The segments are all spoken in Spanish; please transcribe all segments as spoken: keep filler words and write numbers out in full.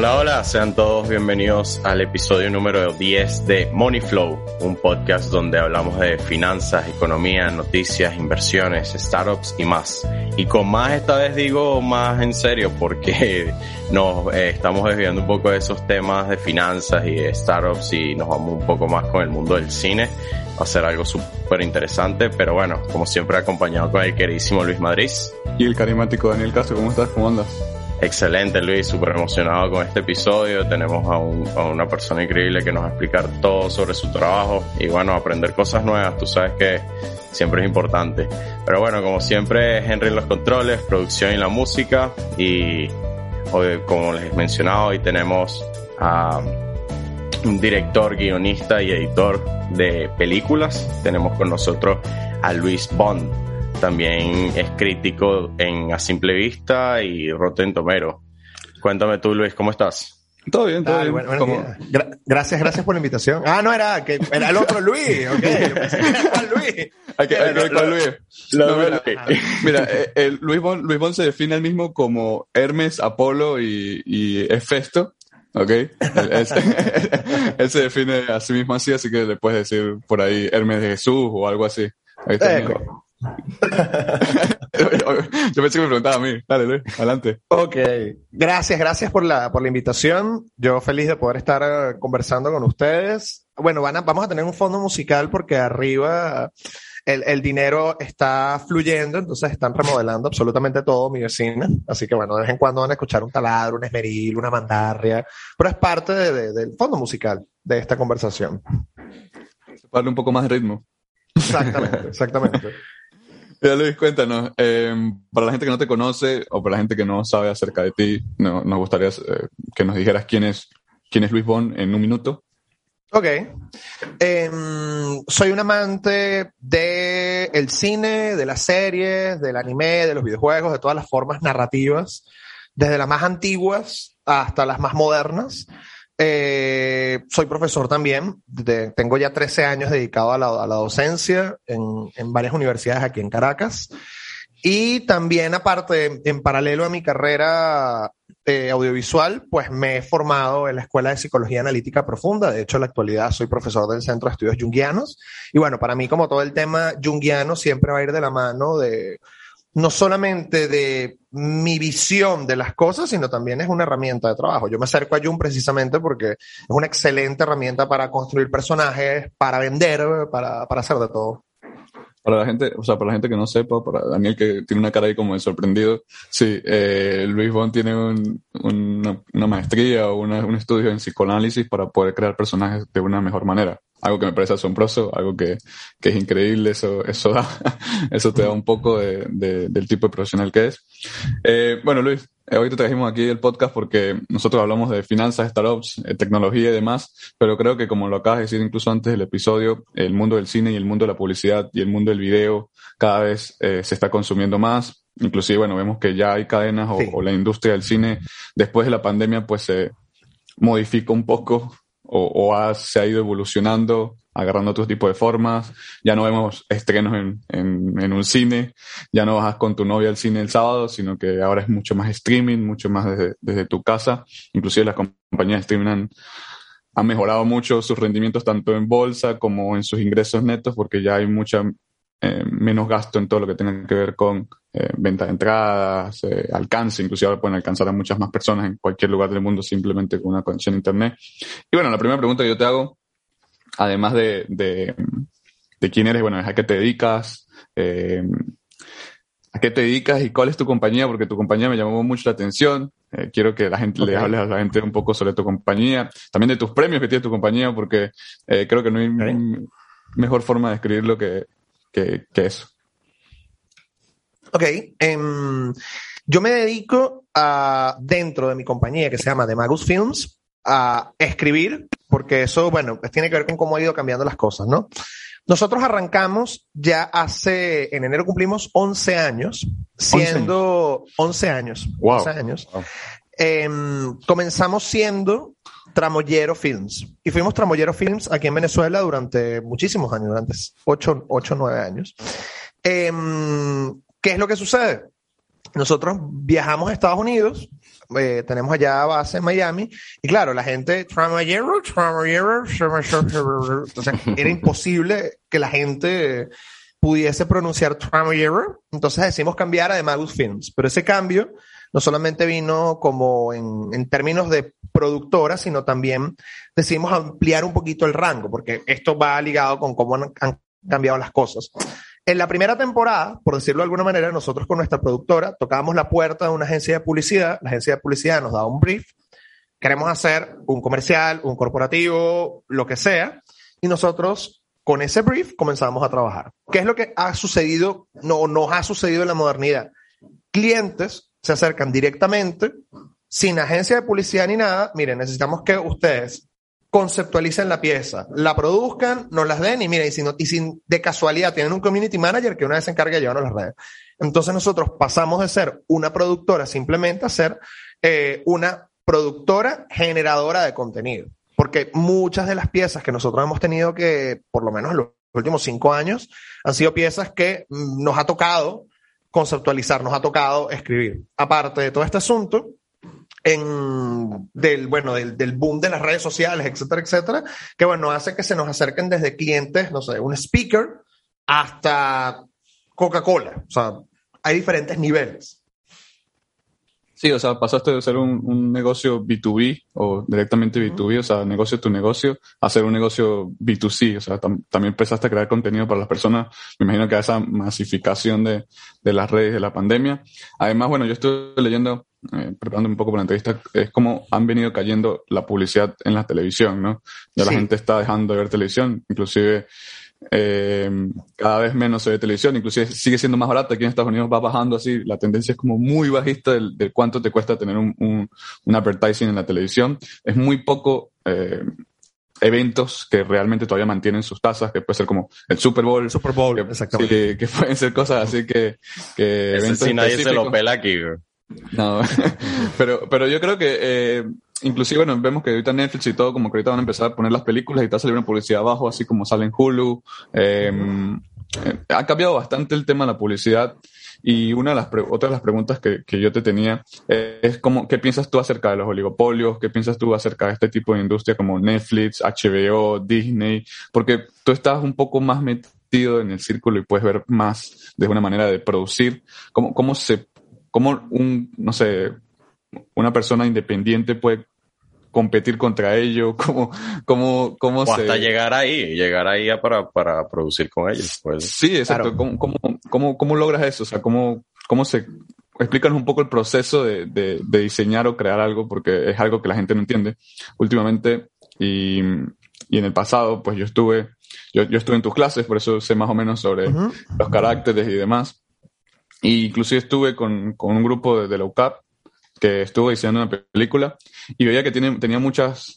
Hola, hola, sean todos bienvenidos al episodio número diez de Money Flow, un podcast donde hablamos de finanzas, economía, noticias, inversiones, startups y más. Y con más esta vez digo más en serio porque nos eh, estamos desviando un poco de esos temas de finanzas y de startups y nos vamos un poco más con el mundo del cine. Va a ser algo súper interesante, pero bueno, como siempre acompañado con el queridísimo Luis Madrid. Y el carismático Daniel Castro, ¿cómo estás? ¿Cómo andas? Excelente, Luis, súper emocionado con este episodio. Tenemos a, un, a una persona increíble que nos va a explicar todo sobre su trabajo y bueno, aprender cosas nuevas, tú sabes que siempre es importante. Pero bueno, como siempre, Henry en los controles, producción y la música. Y hoy, como les he mencionado, hoy tenemos a un director, guionista y editor de películas. Tenemos con nosotros a Luis Bond. También es crítico en A Simple Vista y Rotten Tomatoes. Cuéntame tú, Luis, ¿cómo estás? Todo bien, todo ah, bien. Bueno, bueno, Gra- gracias, gracias por la invitación. Ah, no, era que era el otro Luis. Ok, ¿cuál Luis? Aquí, aquí, ¿cuál Luis? No, mira, mira eh, eh, Luis Bond Luis Bond se define él mismo como Hermes, Apolo y, y Hefesto. ¿Ok? Él, él, él se define a sí mismo así, así que le puedes decir por ahí Hermes de Jesús o algo así. Ahí está. Yo pensé que me preguntaba a mí. Dale, Luis, adelante. Ok, gracias, gracias por la, por la invitación. Yo feliz de poder estar conversando con ustedes. Bueno, van a, vamos a tener un fondo musical porque arriba el, el dinero está fluyendo, entonces están remodelando absolutamente todo mi vecina. Así que bueno, de vez en cuando van a escuchar un taladro, un esmeril, una mandarria, pero es parte de, de, del fondo musical de esta conversación. Darle un poco más de ritmo. Exactamente, exactamente. Ya, Luis, cuéntanos, eh, para la gente que no te conoce o para la gente que no sabe acerca de ti, no, nos gustaría eh, que nos dijeras quién es, quién es Luis Bond en un minuto. Ok, eh, soy un amante del cine, de las series, del anime, de los videojuegos, de todas las formas narrativas, desde las más antiguas hasta las más modernas. Eh, soy profesor también, de, tengo ya trece años dedicado a la, a la docencia en, en varias universidades aquí en Caracas y también aparte, en paralelo a mi carrera eh, audiovisual, pues me he formado en la Escuela de Psicología Analítica Profunda. De hecho, en la actualidad soy profesor del Centro de Estudios Junguianos y bueno, para mí como todo el tema junguiano siempre va a ir de la mano de... no solamente de mi visión de las cosas, sino también es una herramienta de trabajo. Yo me acerco a Jung precisamente porque es una excelente herramienta para construir personajes, para vender, para, para hacer de todo. Para la gente, o sea, para la gente que no sepa, para Daniel que tiene una cara ahí como de sorprendido, sí, eh, Luis Bond tiene un, una, una maestría o una, un estudio en psicoanálisis para poder crear personajes de una mejor manera. Algo que me parece asombroso, algo que, que es increíble, eso, eso da, eso te da un poco de, de, del tipo de profesional que es. Eh, bueno, Luis, hoy te trajimos aquí el podcast porque nosotros hablamos de finanzas, startups, eh, tecnología y demás, pero creo que como lo acabas de decir incluso antes del episodio, el mundo del cine y el mundo de la publicidad y el mundo del video cada vez eh, se está consumiendo más. Inclusive, bueno, vemos que ya hay cadenas o, sí. o la industria del cine después de la pandemia pues se eh, modifica un poco. O, o ha, se ha ido evolucionando, agarrando otro tipo de formas. Ya no vemos estrenos en, en, en un cine, ya no vas con tu novia al cine el sábado, sino que ahora es mucho más streaming, mucho más desde, desde tu casa. Inclusive las compañías de streaming han, han mejorado mucho sus rendimientos tanto en bolsa como en sus ingresos netos, porque ya hay mucha eh, menos gasto en todo lo que tenga que ver con eh, venta de entradas, eh, alcance. Inclusive ahora pueden alcanzar a muchas más personas en cualquier lugar del mundo simplemente con una conexión a internet. Y bueno, la primera pregunta que yo te hago, además de, de, de quién eres, bueno, es a qué te dedicas, eh, a qué te dedicas y cuál es tu compañía, porque tu compañía me llamó mucho la atención. Eh, quiero que la gente okay. le hable a la gente un poco sobre tu compañía, también de tus premios que tiene tu compañía, porque eh, creo que no hay okay. m- mejor forma de describirlo que, que, que eso. Ok, um, yo me dedico a, dentro de mi compañía que se llama The Magus Films, a escribir, porque eso, bueno, tiene que ver con cómo ha ido cambiando las cosas, ¿no? Nosotros arrancamos ya hace, en enero cumplimos once años, siendo once años, once años, wow. once años. Wow. Um, comenzamos siendo Tramollero Films, y fuimos Tramollero Films aquí en Venezuela durante muchísimos años, durante ocho o nueve años. Um, ¿Qué es lo que sucede? nosotros viajamos a Estados Unidos, eh, tenemos allá base en Miami, y claro, la gente, Tramollero, Tramollero, Tramollero, entonces era imposible que la gente pudiese pronunciar Tramollero, entonces decimos cambiar a The Magus Films, pero ese cambio no solamente vino como en, en términos de productora, sino también decidimos ampliar un poquito el rango, porque esto va ligado con cómo han, han cambiado las cosas. En la primera temporada, por decirlo de alguna manera, nosotros con nuestra productora tocábamos la puerta de una agencia de publicidad, la agencia de publicidad nos daba un brief, queremos hacer un comercial, un corporativo, lo que sea, y nosotros con ese brief comenzamos a trabajar. ¿Qué es lo que ha sucedido, no, nos ha sucedido en la modernidad? Clientes se acercan directamente, sin agencia de publicidad ni nada, miren, necesitamos que ustedes conceptualicen la pieza, la produzcan, nos las den y miren, y si, no, y si de casualidad tienen un community manager que una vez se encarga de llevarnos las redes. Entonces nosotros pasamos de ser una productora simplemente a ser eh, una productora generadora de contenido, porque muchas de las piezas que nosotros hemos tenido que, por lo menos los últimos cinco años, han sido piezas que nos ha tocado conceptualizar, nos ha tocado escribir. Aparte de todo este asunto, En, del, bueno, del, del boom de las redes sociales, etcétera, etcétera, que bueno, hace que se nos acerquen desde clientes, no sé, un speaker hasta Coca-Cola. O sea, hay diferentes niveles. Sí, o sea, pasaste de ser un, un negocio B dos B o directamente B dos B, mm. o sea, negocio tu negocio, a ser un negocio B dos C. O sea, tam- también empezaste a crear contenido para las personas. Me imagino que a esa masificación de, de las redes de la pandemia. Además, bueno, yo estoy leyendo, Eh, preparando un poco para la entrevista, es como han venido cayendo la publicidad en la televisión, ¿no? Ya sí. La gente está dejando de ver televisión, inclusive eh, cada vez menos se ve televisión, inclusive sigue siendo más barata, aquí en Estados Unidos va bajando así, la tendencia es como muy bajista del, del cuánto te cuesta tener un, un, un advertising en la televisión, es muy poco eh, eventos que realmente todavía mantienen sus tasas, que puede ser como el Super Bowl, Super Bowl que, exactamente. Sí, que pueden ser cosas así que, que eventos si nadie se lo pela aquí, bro. No, pero, pero yo creo que eh, inclusive, bueno, vemos que ahorita Netflix y todo, como que ahorita van a empezar a poner las películas y te va a salir una publicidad abajo, así como sale en Hulu. Eh, eh, ha cambiado bastante el tema de la publicidad y una de las pre- otra de las preguntas que, que yo te tenía eh, es como, ¿qué piensas tú acerca de los oligopolios? ¿Qué piensas tú acerca de este tipo de industria como Netflix, H B O, Disney? Porque tú estás un poco más metido en el círculo y puedes ver más de una manera de producir. ¿Cómo, cómo se ¿Cómo un, no sé, una persona independiente puede competir contra ellos? ¿Cómo, cómo, cómo o se...? Hasta llegar ahí, llegar ahí para, para producir con ellos. Pues. Sí, exacto. Claro. ¿Cómo, cómo, cómo, ¿Cómo logras eso? O sea, ¿cómo, cómo se...? Explícanos un poco el proceso de, de, de diseñar o crear algo, porque es algo que la gente no entiende últimamente. Y, y en el pasado, pues yo estuve, yo, yo estuve en tus clases, por eso sé más o menos sobre uh-huh. los caracteres y demás. Y inclusive estuve con, con un grupo de, de la U C A P que estuvo diseñando una película y veía que tiene, tenía muchas,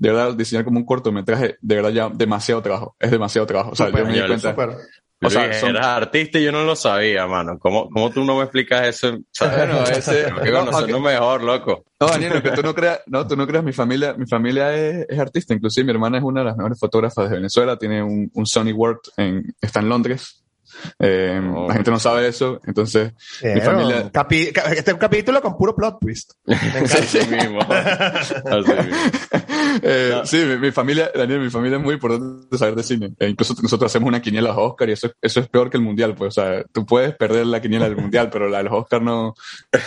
de verdad, diseñar como un cortometraje, de verdad ya demasiado trabajo, es demasiado trabajo. O sea, super, yo me di cuenta. Super. O sea, Luis, son... eras artista y yo no lo sabía, mano. ¿Cómo, cómo tú no me explicas eso? O sea, bueno, ese, no, que conocerlo okay. mejor, loco. No, Daniel, que tú no creas, no, tú no creas, mi familia, mi familia es, es artista. Inclusive mi hermana es una de las mejores fotógrafas de Venezuela, tiene un, un Sony World, en, está en Londres. Eh, oh. La gente no sabe eso, entonces yeah, mi familia... No. Capi... Este es un capítulo con puro plot twist. Me encanta. Así mismo. Así mismo. Eh, no. Sí, mi, mi familia, Daniel, mi familia es muy importante saber de cine. Eh, incluso nosotros hacemos una quiniela a los Oscar y eso, eso es peor que el mundial. Pues, o sea, tú puedes perder la quiniela del mundial, pero la de los Oscar no.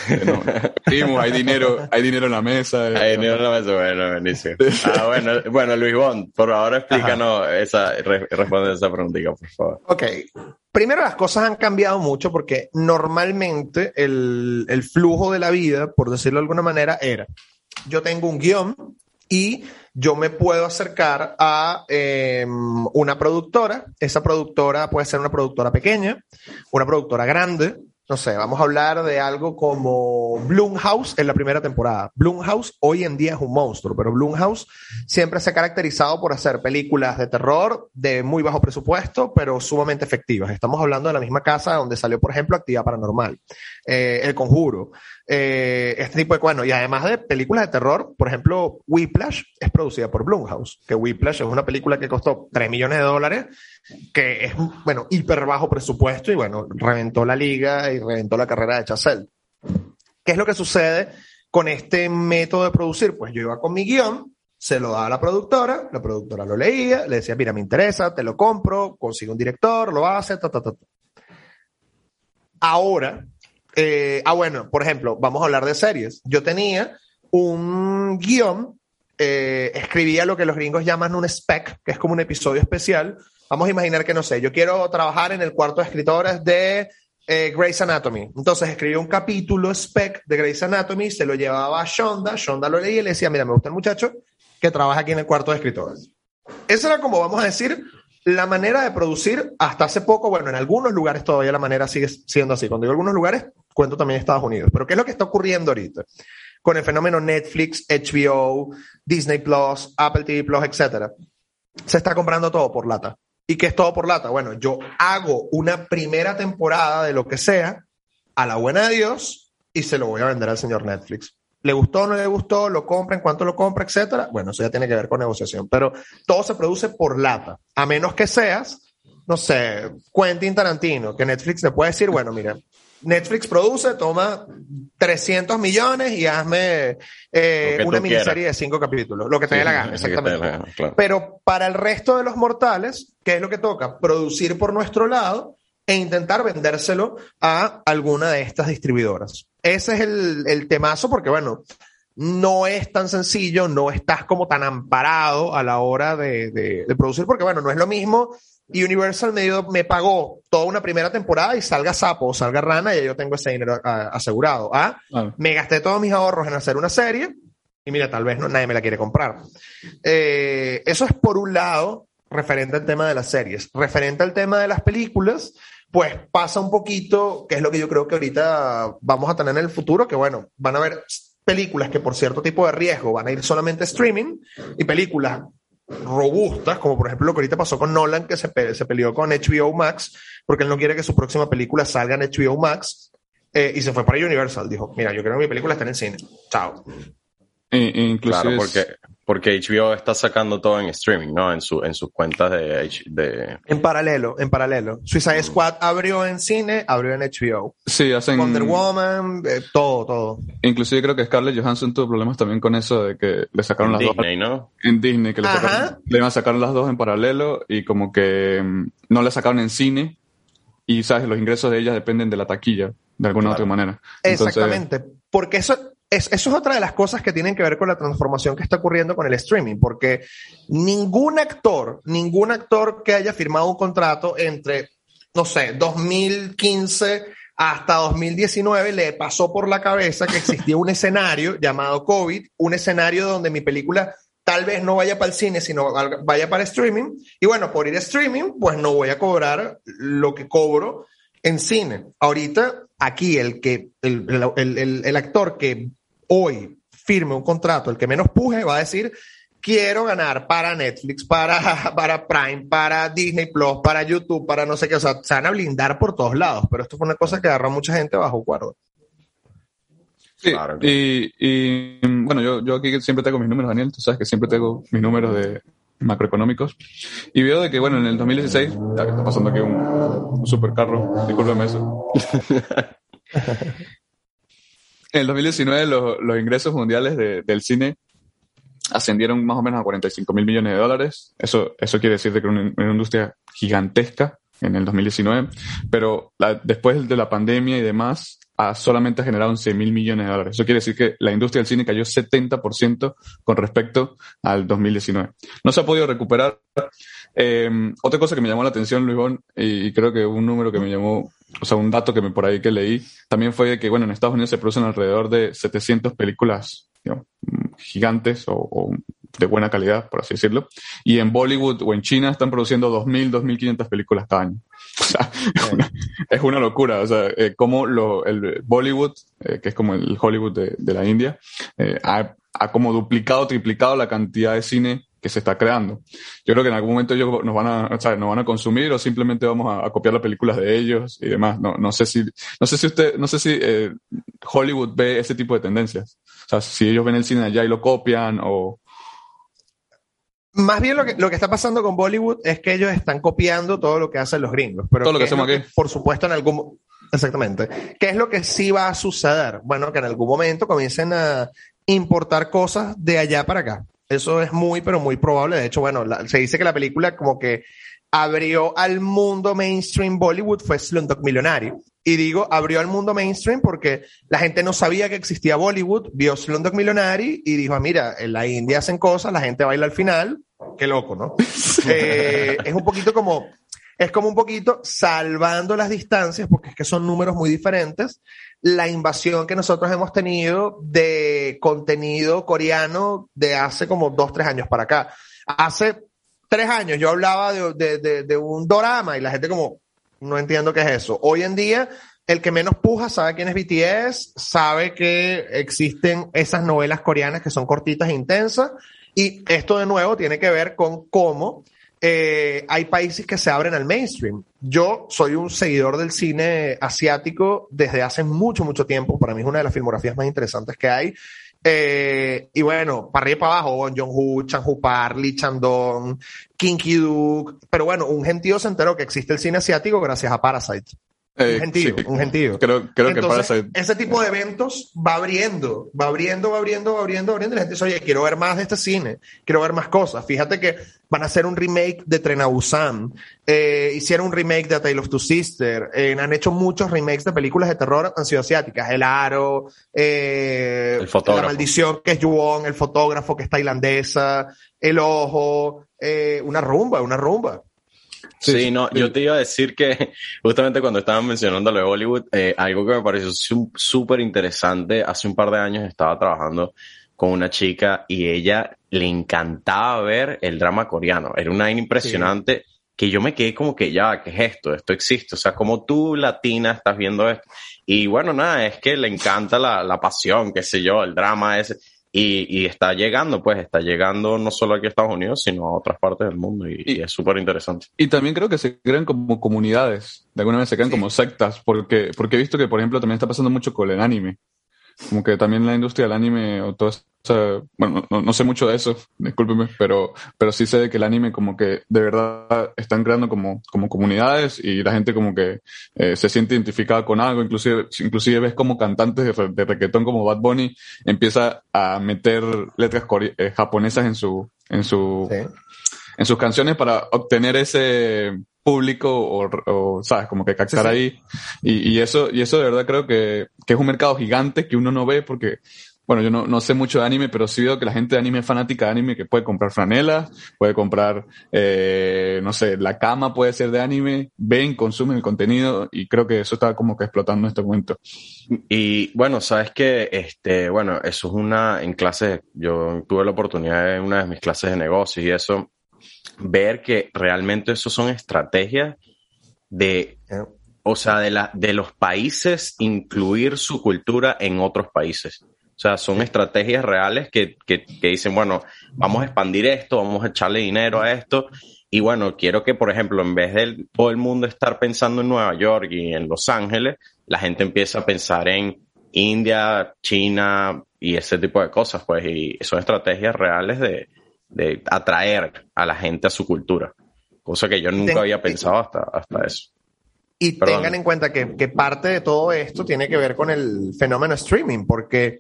Eh, no. Primo, hay dinero, hay dinero en la mesa. Eh, hay dinero en la mesa, bueno, buenísimo. Ah, bueno, bueno, Luis Bond, por ahora explícanos esa, re, responde esa preguntita, por favor. Ok. Primero, las cosas han cambiado mucho porque normalmente el, el flujo de la vida, por decirlo de alguna manera, era yo tengo un guión y yo me puedo acercar a eh, una productora. Esa productora puede ser una productora pequeña, una productora grande. No sé, vamos a hablar de algo como Blumhouse en la primera temporada. Blumhouse hoy en día es un monstruo, pero Blumhouse siempre se ha caracterizado por hacer películas de terror de muy bajo presupuesto, pero sumamente efectivas. Estamos hablando de la misma casa donde salió, por ejemplo, Actividad Paranormal, eh, El Conjuro, eh, este tipo de cosas. Bueno, y además de películas de terror, por ejemplo, Whiplash es producida por Blumhouse, que Whiplash es una película que costó tres millones de dólares que es, bueno, hiper bajo presupuesto y, bueno, reventó la liga y reventó la carrera de Chazelle. ¿Qué es lo que sucede con este método de producir? Pues yo iba con mi guión, se lo daba a la productora, la productora lo leía, le decía, mira, me interesa, te lo compro, consigo un director, lo hace, ta, ta, ta, ta. Ahora, eh, ah, bueno, por ejemplo, vamos a hablar de series. Yo tenía un guión, eh, escribía lo que los gringos llaman un spec, que es como un episodio especial. Vamos a imaginar que, no sé, yo quiero trabajar en el cuarto de escritores de eh, Grey's Anatomy. Entonces escribí un capítulo spec de Grey's Anatomy, se lo llevaba a Shonda, Shonda lo leía y le decía, mira, me gusta el muchacho que trabaja aquí en el cuarto de escritores. Esa era, como vamos a decir, la manera de producir hasta hace poco. Bueno, en algunos lugares todavía la manera sigue siendo así. Cuando digo algunos lugares, cuento también Estados Unidos. Pero ¿qué es lo que está ocurriendo ahorita? Con el fenómeno Netflix, H B O, Disney Plus, Apple T V Plus, etcétera. Se está comprando todo por lata. ¿Y qué es todo por lata? Bueno, yo hago una primera temporada de lo que sea, a la buena de Dios, y se lo voy a vender al señor Netflix. ¿Le gustó o no le gustó? ¿Lo compra? ¿En cuánto lo compra? Etcétera. Bueno, eso ya tiene que ver con negociación. Pero todo se produce por lata. A menos que seas, no sé, Quentin Tarantino, que Netflix le puede decir, bueno, mira, Netflix produce, toma trescientos millones y hazme eh, una miniserie de cinco capítulos. Lo que te dé la gana, exactamente. La gana, claro. Pero para el resto de los mortales, ¿qué es lo que toca? Producir por nuestro lado e intentar vendérselo a alguna de estas distribuidoras. Ese es el, el temazo, porque, bueno, no es tan sencillo, no estás como tan amparado a la hora de, de, de producir, porque, bueno, no es lo mismo. Universal me, dio, me pagó toda una primera temporada y salga sapo o salga rana y yo tengo ese dinero a, asegurado. ¿Ah? Ah. Me gasté todos mis ahorros en hacer una serie y, mira, tal vez no, nadie me la quiere comprar. Eh, eso es por un lado, referente al tema de las series. Referente al tema de las películas, pues pasa un poquito, que es lo que yo creo que ahorita vamos a tener en el futuro, que, bueno, van a haber películas que por cierto tipo de riesgo van a ir solamente streaming, y películas robustas, como por ejemplo lo que ahorita pasó con Nolan, que se, pe- se peleó con H B O Max, porque él no quiere que su próxima película salga en H B O Max, eh, y se fue para Universal, dijo, mira, yo creo que mi película está en el cine, chao. Inclusive claro, porque, porque H B O está sacando todo en streaming, ¿no? En, su, en sus cuentas de, de... En paralelo, en paralelo. Suicide Squad abrió en cine, abrió en H B O. Sí, hacen... Wonder Woman, eh, todo, todo. Inclusive creo que Scarlett Johansson tuvo problemas también con eso de que le sacaron en las Disney, dos... En Disney, ¿no? En Disney, que le, sacaron, le iban a sacar las dos en paralelo y como que mmm, no la sacaron en cine y, ¿sabes? Los ingresos de ellas dependen de la taquilla, de alguna u claro. otra manera. Entonces, exactamente, porque eso... Es, eso es otra de las cosas que tienen que ver con la transformación que está ocurriendo con el streaming, porque ningún actor, ningún actor que haya firmado un contrato entre, no sé, dos mil quince hasta dos mil diecinueve le pasó por la cabeza que existía un escenario llamado COVID, un escenario donde mi película tal vez no vaya para el cine, sino vaya para streaming, y bueno, por ir a streaming, pues no voy a cobrar lo que cobro en cine. Ahorita, aquí, el, que, el, el, el, el actor que hoy firme un contrato, el que menos puje, va a decir, quiero ganar para Netflix, para, para Prime, para Disney Plus, para YouTube, para no sé qué. O sea, se van a blindar por todos lados, pero esto fue una cosa que agarró a mucha gente bajo guardo. Sí, claro, claro. Y, y bueno, yo, yo aquí siempre tengo mis números, Daniel, tú sabes que siempre tengo mis números de macroeconómicos, y veo de que, bueno, en el dos mil dieciséis, ya que está pasando aquí un, un supercarro, discúlpeme eso. En el dos mil diecinueve los, los ingresos mundiales de, del cine ascendieron más o menos a cuarenta y cinco mil millones de dólares. Eso, eso quiere decir de que una, una industria gigantesca en el dos mil diecinueve, pero la, después de la pandemia y demás, ha solamente generado once mil millones de dólares. Eso quiere decir que la industria del cine cayó setenta por ciento con respecto al dos mil diecinueve. No se ha podido recuperar. Eh, otra cosa que me llamó la atención, Luis Bond, y creo que un número que me llamó, o sea, un dato que me por ahí que leí, también fue de que, bueno, en Estados Unidos se producen alrededor de setecientas películas, digamos, gigantes o, o de buena calidad, por así decirlo, y en Bollywood o en China están produciendo dos mil, dos mil quinientas películas cada año. O sea, es una, es una locura. O sea, eh, como lo, el Bollywood, eh, que es como el Hollywood de, de la India, eh, ha, ha como duplicado, triplicado la cantidad de cine que se está creando. Yo creo que en algún momento ellos nos van a, o sea, nos van a consumir o simplemente vamos a, a copiar las películas de ellos y demás. No, no sé si, no sé si usted, no sé si eh, Hollywood ve ese tipo de tendencias. O sea, si ellos ven el cine allá y lo copian o... Más bien lo que, lo que está pasando con Bollywood es que ellos están copiando todo lo que hacen los gringos. Pero todo lo que hacemos aquí. Por supuesto, en algún... Exactamente. ¿Qué es lo que sí va a suceder? Bueno, que en algún momento comiencen a importar cosas de allá para acá. Eso es muy, pero muy probable. De hecho, bueno, la, se dice que la película como que abrió al mundo mainstream Bollywood fue Slumdog Millionaire. Y digo, abrió al mundo mainstream porque la gente no sabía que existía Bollywood, vio Slumdog Millionaire y dijo, ah, mira, en la India hacen cosas, la gente baila al final. Qué loco, ¿no? eh, es un poquito como, es como un poquito salvando las distancias, porque es que son números muy diferentes, la invasión que nosotros hemos tenido de contenido coreano de hace como dos, tres años para acá. Hace tres años yo hablaba de, de, de, de un dorama y la gente como, no entiendo qué es eso. Hoy en día, el que menos puja sabe quién es B T S, sabe que existen esas novelas coreanas que son cortitas e intensas, y esto de nuevo tiene que ver con cómo eh, hay países que se abren al mainstream. Yo soy un seguidor del cine asiático desde hace mucho, mucho tiempo. Para mí es una de las filmografías más interesantes que hay. Eh, y bueno, para arriba y para abajo, Bong Joon-ho, Chan Hu Park, Lee Chang-dong, Kim Ki-duk. Pero bueno, un gentío se enteró que existe el cine asiático gracias a Parasite. Eh, un gentío, sí, un gentío. Creo, creo Entonces, que Parasite... ese tipo de eventos va abriendo, va abriendo, va abriendo, va abriendo, va abriendo. Y la gente dice, oye, quiero ver más de este cine, quiero ver más cosas. Fíjate que van a hacer un remake de Tren a Busan, eh, hicieron un remake de A Tale of Two Sisters, eh, han hecho muchos remakes de películas de terror han sido asiáticas. El Aro, eh, el fotógrafo. La Maldición, que es Yuon, el fotógrafo, que es tailandesa, El Ojo, eh, una rumba, una rumba. Sí, sí, no, sí. Yo te iba a decir que justamente cuando estaban mencionando lo de Bollywood, eh, algo que me pareció súper interesante, hace un par de años estaba trabajando con una chica y ella le encantaba ver el drama coreano, era una impresionante, sí. Que yo me quedé como que ya, ¿qué es esto? Esto existe, o sea, como tú latina estás viendo esto, y bueno, nada, es que le encanta la, la pasión, qué sé yo, el drama ese. Y, y está llegando, pues, está llegando no solo aquí a Estados Unidos, sino a otras partes del mundo, y, y, y es súper interesante. Y también creo que se crean como comunidades, de alguna vez se crean sí. como sectas, porque, porque he visto que, por ejemplo, también está pasando mucho con el anime. Como que también la industria del anime, o todo eso, bueno, no, no sé mucho de eso, discúlpeme, pero, pero sí sé de que el anime como que de verdad están creando como, como comunidades, y la gente como que eh, se siente identificada con algo, inclusive, inclusive ves como cantantes de, de reggaetón como Bad Bunny empieza a meter letras core- eh, japonesas en su, en su, ¿sí? en sus canciones para obtener ese público o, o sabes, como que captar sí, ahí. Sí. Y, y eso, y eso de verdad creo que, que es un mercado gigante que uno no ve porque, bueno, yo no, no sé mucho de anime, pero sí veo que la gente de anime es fanática de anime, que puede comprar franelas, puede comprar, eh, no sé, la cama puede ser de anime, ven, consumen el contenido, y creo que eso está como que explotando en este momento. Y bueno, sabes que, este, bueno, eso es una, en clases, yo tuve la oportunidad en una de mis clases de negocios y eso, ver que realmente eso son estrategias de, o sea, de, la, de los países incluir su cultura en otros países. O sea, son estrategias reales que, que, que dicen, bueno, vamos a expandir esto, vamos a echarle dinero a esto. Y bueno, quiero que, por ejemplo, en vez de todo el mundo estar pensando en Nueva York y en Los Ángeles, la gente empieza a pensar en India, China y ese tipo de cosas, pues. Y son estrategias reales de... de atraer a la gente a su cultura, cosa que yo nunca Ten, había pensado hasta, hasta eso. Y Perdón. Tengan en cuenta que, que parte de todo esto tiene que ver con el fenómeno streaming, porque,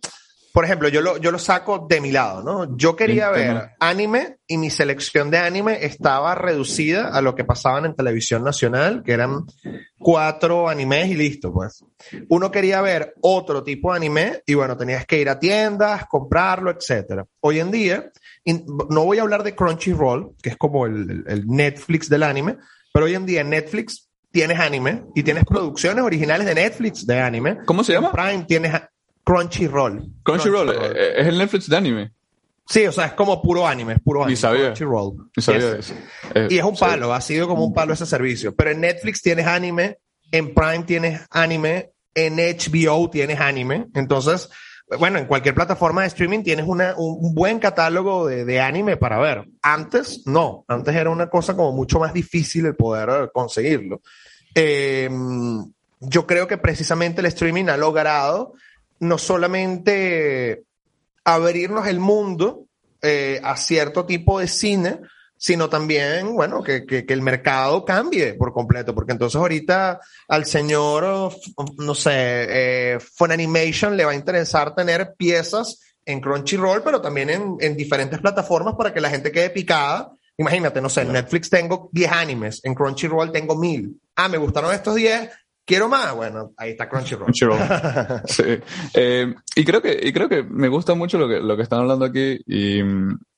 por ejemplo, yo lo, yo lo saco de mi lado, ¿no? Yo quería ver tema? anime y mi selección de anime estaba reducida a lo que pasaban en televisión nacional, que eran cuatro animes y listo, pues. Uno quería ver otro tipo de anime y bueno, tenías que ir a tiendas, comprarlo, etcétera. Hoy en día, no voy a hablar de Crunchyroll, que es como el, el Netflix del anime, pero hoy en día en Netflix tienes anime y tienes producciones originales de Netflix de anime. ¿Cómo se llama? En Prime tienes a- Crunchyroll. Crunchyroll. Crunchyroll es el Netflix de anime. Sí, o sea, es como puro anime, es puro anime. Ni sabía. Crunchyroll. Ni sabía de eso. Eh, y es un palo, sabía. Ha sido como un palo ese servicio. Pero en Netflix tienes anime, en Prime tienes anime, en H B O tienes anime. Entonces, bueno, en cualquier plataforma de streaming tienes una, un buen catálogo de, de anime para ver. Antes no, antes era una cosa como mucho más difícil el poder conseguirlo. Eh, yo creo que precisamente el streaming ha logrado no solamente abrirnos el mundo eh, a cierto tipo de cine, sino también, bueno, que, que, que el mercado cambie por completo, porque entonces ahorita al señor, no sé, eh, Funimation le va a interesar tener piezas en Crunchyroll, pero también en, en diferentes plataformas para que la gente quede picada. Imagínate, no sé, en Netflix tengo diez animes, en Crunchyroll tengo mil. Ah, me gustaron estos diez, quiero más. Bueno, ahí está Crunchyroll. Crunchyroll. Sí. Eh, y creo que, y creo que me gusta mucho lo que, lo que están hablando aquí y,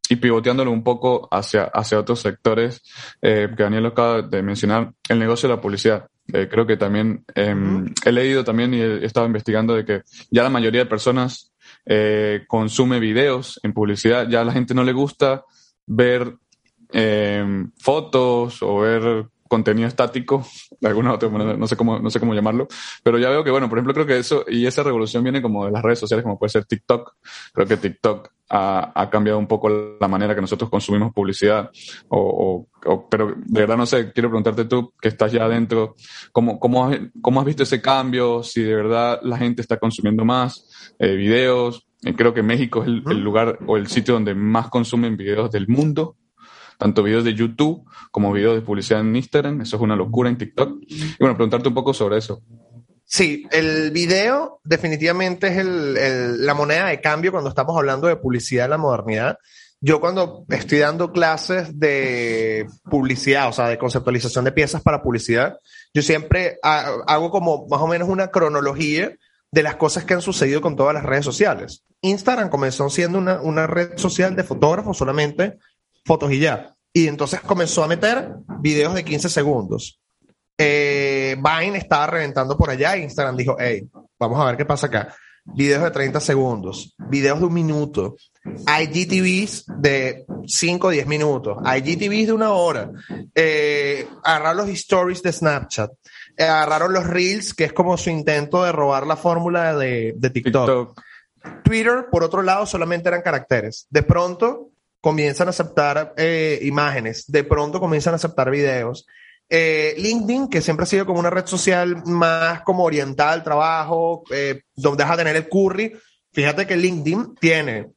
y pivoteándolo un poco hacia, hacia otros sectores, eh, que Daniel acaba de mencionar, el negocio de la publicidad. Eh, creo que también eh, mm. he leído también y he estado investigando de que ya la mayoría de personas eh, consume videos en publicidad. Ya a la gente no le gusta ver Eh, fotos o ver contenido estático de alguna otra manera, no sé cómo no sé cómo llamarlo, pero ya veo que, bueno, por ejemplo, creo que eso y esa revolución viene como de las redes sociales, como puede ser TikTok. Creo que TikTok ha, ha cambiado un poco la manera que nosotros consumimos publicidad o, o, o pero de verdad no sé, quiero preguntarte tú que estás ya adentro, ¿cómo, cómo, has, cómo has visto ese cambio? Si de verdad la gente está consumiendo más eh, videos, eh, creo que México es el, el lugar o el sitio donde más consumen videos del mundo, tanto videos de YouTube como videos de publicidad en Instagram. Eso es una locura en TikTok. Y bueno, preguntarte un poco sobre eso. Sí, el video definitivamente es el, el, la moneda de cambio cuando estamos hablando de publicidad en la modernidad. Yo cuando estoy dando clases de publicidad, o sea, de conceptualización de piezas para publicidad, yo siempre ha, hago como más o menos una cronología de las cosas que han sucedido con todas las redes sociales. Instagram comenzó siendo una, una red social de fotógrafos solamente, fotos y ya. Y entonces comenzó a meter videos de quince segundos. Eh, Vine estaba reventando por allá. Instagram dijo, hey, vamos a ver qué pasa acá. Videos de treinta segundos. Videos de un minuto. I G T Vs de cinco o diez minutos. I G T Vs de una hora. Eh, agarraron los stories de Snapchat. Eh, agarraron los Reels, que es como su intento de robar la fórmula de, de TikTok. TikTok. Twitter, por otro lado, solamente eran caracteres. De pronto comienzan a aceptar eh, imágenes, de pronto comienzan a aceptar videos. Eh, LinkedIn, que siempre ha sido como una red social más como orientada al trabajo, eh, donde vas a tener el curry. Fíjate que LinkedIn tiene,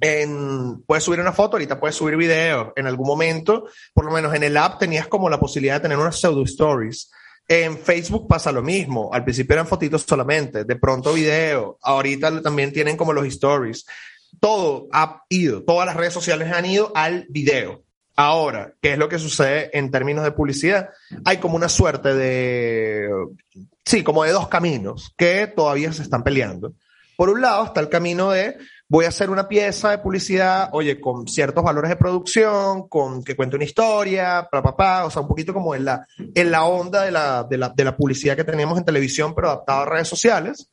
en, puedes subir una foto, ahorita puedes subir videos. En algún momento, por lo menos en el app, tenías como la posibilidad de tener unas pseudo stories. En Facebook pasa lo mismo. Al principio eran fotitos solamente, de pronto video. Ahorita también tienen como los stories. Todo ha ido, todas las redes sociales han ido al video. Ahora, ¿qué es lo que sucede en términos de publicidad? Hay como una suerte de, sí, como de dos caminos que todavía se están peleando. Por un lado está el camino de voy a hacer una pieza de publicidad, oye, con ciertos valores de producción, con que cuente una historia, pa, pa, pa, o sea, un poquito como en la, en la onda de la, de la, de la publicidad que teníamos en televisión, pero adaptado a redes sociales.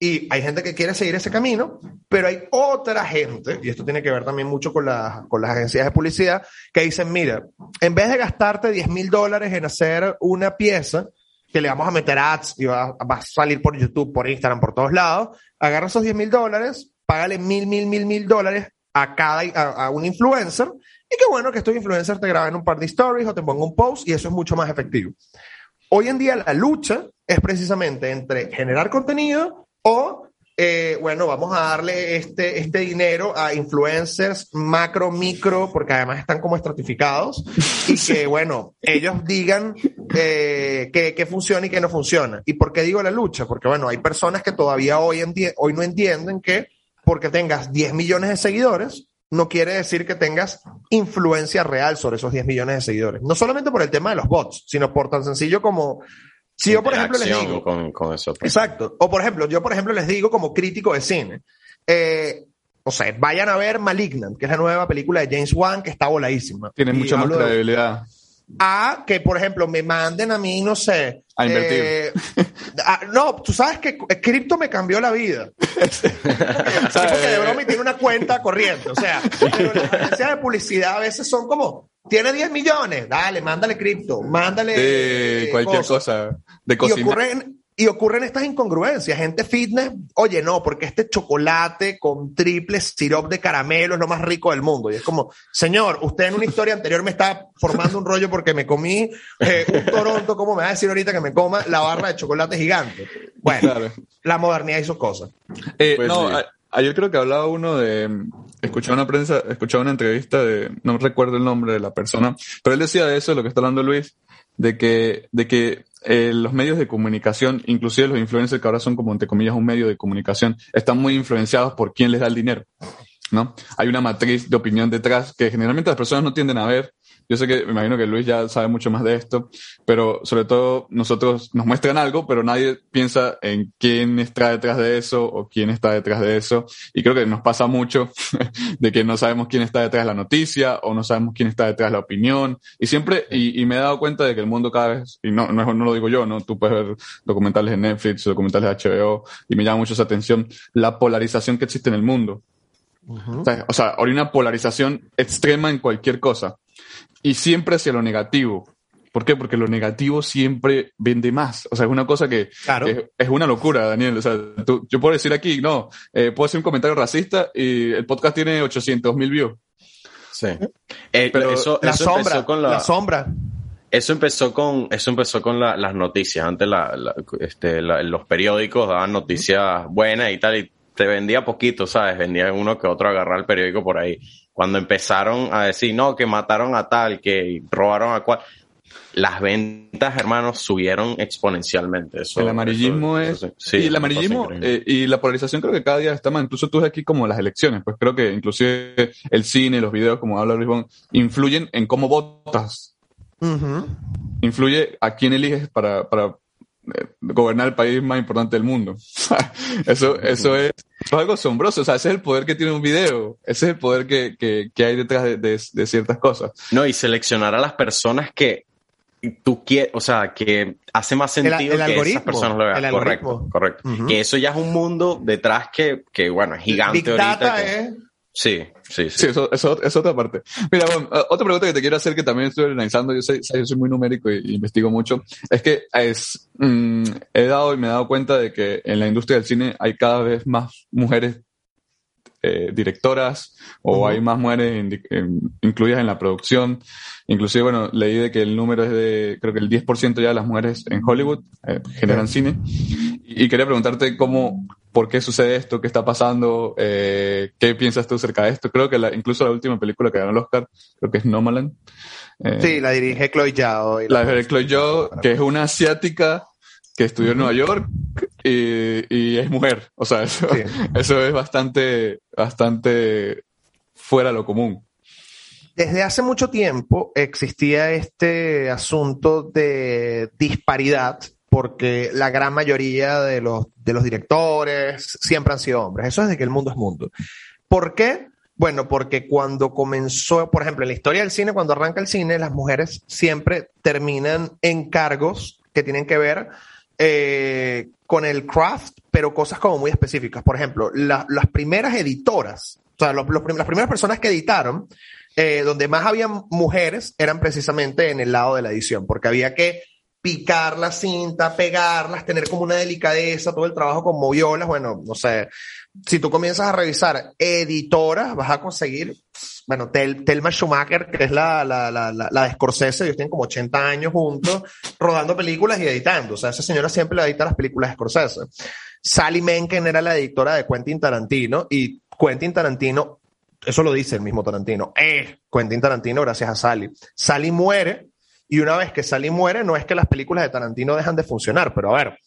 Y hay gente que quiere seguir ese camino, pero hay otra gente, y esto tiene que ver también mucho con, la, con las agencias de publicidad, que dicen, mira, en vez de gastarte diez mil dólares en hacer una pieza, que le vamos a meter ads y va, va a salir por YouTube, por Instagram, por todos lados, agarra esos diez mil dólares, págale mil, mil, mil, mil dólares a, cada, a, a un influencer, y qué bueno que estos influencers te graben un par de stories o te pongan un post, y eso es mucho más efectivo. Hoy en día la lucha es precisamente entre generar contenido o, eh, bueno, vamos a darle este, este dinero a influencers macro, micro, porque además están como estratificados, y que, bueno, ellos digan eh, que, que funciona y que no funciona. ¿Y por qué digo la lucha? Porque, bueno, hay personas que todavía hoy, en die- hoy no entienden que porque tengas diez millones de seguidores, no quiere decir que tengas influencia real sobre esos diez millones de seguidores. No solamente por el tema de los bots, sino por tan sencillo como... Si yo, por ejemplo, les digo... Con, con eso, pues. Exacto. O, por ejemplo, yo, por ejemplo, les digo como crítico de cine. Eh, o sea, vayan a ver Malignant, que es la nueva película de James Wan, que está voladísima. Tiene mucha más credibilidad. De... A que, por ejemplo, me manden a mí, no sé... A invertir. Eh, a, no, tú sabes que cripto me cambió la vida. Sí, porque de broma y tiene una cuenta corriente. O sea, pero las agencias de publicidad a veces son como... Tiene diez millones, dale, mándale cripto, mándale... De cualquier cosa, cosa de cocina. Y ocurren, y ocurren estas incongruencias. Gente fitness, oye, no, porque este chocolate con triple sirope de caramelo es lo más rico del mundo. Y es como, señor, usted en una historia anterior me está formando un rollo porque me comí eh, un Toronto, ¿cómo me va a decir ahorita que me coma la barra de chocolate gigante? Bueno, claro. La modernidad hizo cosas. Eh, pues no, sí. a, ayer creo que hablaba uno de... escuchaba una prensa, escuchaba una entrevista de, no recuerdo el nombre de la persona, pero él decía de eso, de lo que está hablando Luis, de que, de que eh, los medios de comunicación, inclusive los influencers que ahora son como entre comillas un medio de comunicación, están muy influenciados por quién les da el dinero, ¿no? Hay una matriz de opinión detrás que generalmente las personas no tienden a ver. Yo sé que, me imagino que Luis ya sabe mucho más de esto, pero sobre todo nosotros nos muestran algo, pero nadie piensa en quién está detrás de eso o quién está detrás de eso. Y creo que nos pasa mucho de que no sabemos quién está detrás de la noticia o no sabemos quién está detrás de la opinión. Y siempre, y, y me he dado cuenta de que el mundo cada vez, y no, no, no lo digo yo, no, tú puedes ver documentales en Netflix, documentales de H B O, y me llama mucho esa atención la polarización que existe en el mundo. Uh-huh. O sea, hay una polarización extrema en cualquier cosa. Y siempre hacia lo negativo. ¿Por qué? Porque lo negativo siempre vende más. O sea, es una cosa que, claro, es, es una locura, Daniel. O sea, tú, yo puedo decir aquí, no, eh, puedo hacer un comentario racista y el podcast tiene ochocientos mil views. Sí. Eh, Pero eso, la, eso sombra, con la, la sombra. Eso empezó con, eso empezó con la, las noticias. Antes la, la, este, la, los periódicos daban noticias buenas y tal, y te vendía poquito, ¿sabes? Vendía uno que otro, agarrar el periódico por ahí. Cuando empezaron a decir, no, que mataron a tal, que robaron a cual, las ventas, hermanos, subieron exponencialmente. Eso, el amarillismo eso, es... Eso, sí, y el amarillismo eh, y la polarización creo que cada día está más. Incluso tú ves aquí como las elecciones, pues creo que inclusive el cine, los videos, como habla Luis Bond, influyen en cómo votas. Uh-huh. Influye a quién eliges para... para gobernar el país más importante del mundo. eso, eso, es, eso es algo asombroso. O sea, ese es el poder que tiene un video. Ese es el poder que, que, que hay detrás de, de, de ciertas cosas. No, y seleccionar a las personas que tú quieres, o sea, que hace más sentido el, el que algoritmo, esas personas lo vean. Correcto, correcto. Uh-huh. Que eso ya es un mundo detrás que, que bueno, es gigante. Big ahorita. Data, que, eh. Sí, sí, sí. Sí, eso, eso es otra parte. Mira, bueno, otra pregunta que te quiero hacer que también estoy analizando, yo, sé, yo soy muy numérico e investigo mucho, es que es, mm, he dado y me he dado cuenta de que en la industria del cine hay cada vez más mujeres eh, directoras o uh-huh. hay más mujeres in, in, incluidas en la producción. Inclusive, bueno, leí de que el número es de, creo que el diez por ciento ya de las mujeres en Hollywood eh, generan cine. Y, y quería preguntarte cómo... ¿Por qué sucede esto? ¿Qué está pasando? Eh, ¿Qué piensas tú acerca de esto? Creo que la, incluso la última película que ganó el Oscar, creo que es Nomadland. Eh, sí, la dirige Chloe Zhao. Y la dirige Chloe Zhao, que es una asiática que estudió en Nueva York y, y es mujer. O sea, eso, sí. eso es bastante, bastante fuera de lo común. Desde hace mucho tiempo existía este asunto de disparidad, porque la gran mayoría de los, de los directores siempre han sido hombres. Eso es de que el mundo es mundo. ¿Por qué? Bueno, porque cuando comenzó, por ejemplo, en la historia del cine, cuando arranca el cine, las mujeres siempre terminan en cargos que tienen que ver eh, con el craft, pero cosas como muy específicas. Por ejemplo, la, las primeras editoras, o sea, los, los prim- las primeras personas que editaron, eh, donde más había mujeres, eran precisamente en el lado de la edición, porque había que picar la cinta, pegarlas, tener como una delicadeza, todo el trabajo con moviolas. Bueno, no sé, si tú comienzas a revisar editoras, vas a conseguir, bueno, Tel- Thelma Schumacher, que es la, la, la, la, la de Scorsese, ellos tienen como ochenta años juntos, rodando películas y editando. O sea, esa señora siempre le edita las películas de Scorsese. Sally Menken era la editora de Quentin Tarantino, y Quentin Tarantino, eso lo dice el mismo Tarantino, eh, Quentin Tarantino gracias a Sally. Sally muere, y una vez que Sally muere, no es que las películas de Tarantino dejan de funcionar, pero a ver,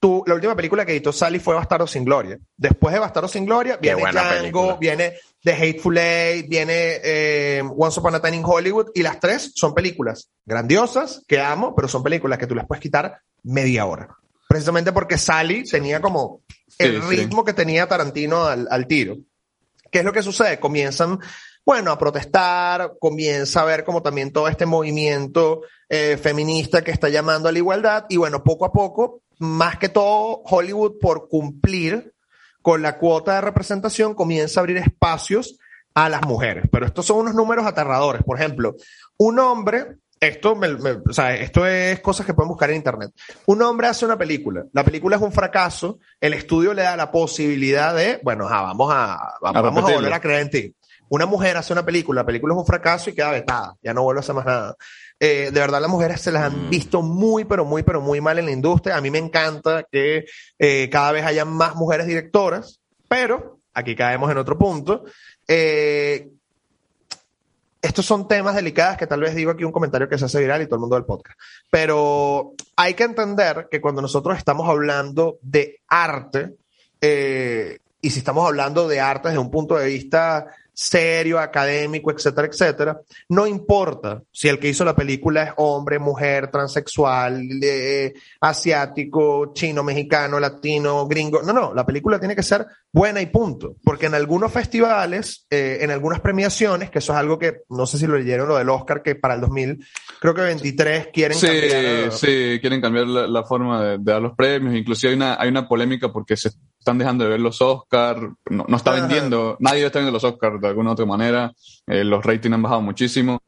tú, la última película que editó Sally fue Bastardo sin Gloria. Después de Bastardo sin Gloria, qué viene Django, película. Viene The Hateful Eight, viene eh, Once Upon a Time in Hollywood, y las tres son películas grandiosas, que amo, pero son películas que tú las puedes quitar media hora. Precisamente porque Sally tenía como el sí, ritmo sí. que tenía Tarantino al, al tiro. ¿Qué es lo que sucede? Comienzan... Bueno, a protestar, comienza a ver como también todo este movimiento eh, feminista que está llamando a la igualdad, y bueno, poco a poco, más que todo Hollywood, por cumplir con la cuota de representación, comienza a abrir espacios a las mujeres. Pero estos son unos números aterradores. Por ejemplo, un hombre, esto, me, me, o sea, esto es cosas que pueden buscar en internet, un hombre hace una película, la película es un fracaso, el estudio le da la posibilidad de, bueno, ah, vamos a, vamos, vamos a volver a creer en ti. Una mujer hace una película, la película es un fracaso y queda vetada, ya no vuelve a hacer más nada. Eh, de verdad, las mujeres se las han visto muy, pero muy, pero muy mal en la industria. A mí me encanta que eh, cada vez haya más mujeres directoras, pero aquí caemos en otro punto, Eh, estos son temas delicados que tal vez digo aquí un comentario que se hace viral y todo el mundo del podcast. Pero hay que entender que cuando nosotros estamos hablando de arte, eh, y si estamos hablando de arte desde un punto de vista serio, académico, etcétera, etcétera, no importa si el que hizo la película es hombre, mujer, transexual, eh, asiático, chino, mexicano, latino, gringo, no, no, la película tiene que ser buena y punto, porque en algunos festivales, eh, en algunas premiaciones, que eso es algo que, no sé si lo leyeron, lo del Oscar, que para el dos mil, creo que veintitrés quieren sí, cambiar. Sí, sí, quieren cambiar la, la forma de, de dar los premios, inclusive hay una, hay una polémica porque se están dejando de ver los Oscar, no, no está vendiendo, nadie está viendo los Oscar de alguna u otra manera, eh, los ratings han bajado muchísimo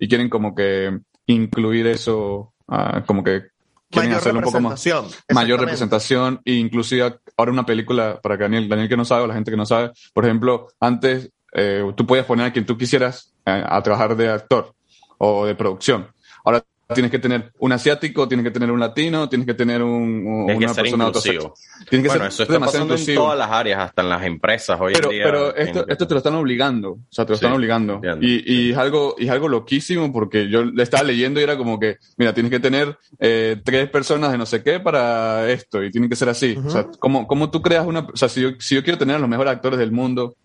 y quieren como que incluir eso, uh, como que quieren mayor hacerlo un poco más, mayor representación, e inclusive ahora una película, para que Daniel, Daniel que no sabe o la gente que no sabe, por ejemplo, antes eh, tú podías poner a quien tú quisieras eh, a trabajar de actor o de producción, ahora tienes que tener un asiático, tienes que tener un latino, tienes que tener un, un, tienes una que persona autosexual. Tienes que bueno, ser eso está pasando inclusivo en todas las áreas, hasta en las empresas hoy pero, en día. Pero esto, en... esto te lo están obligando, o sea, te lo sí, están obligando. Entiendo, y, entiendo. y es algo, y es algo loquísimo porque yo le estaba leyendo y era como que, mira, tienes que tener eh, tres personas de no sé qué para esto y tienen que ser así. Uh-huh. O sea, ¿cómo, cómo tú creas una, o sea, si yo, si yo quiero tener a los mejores actores del mundo,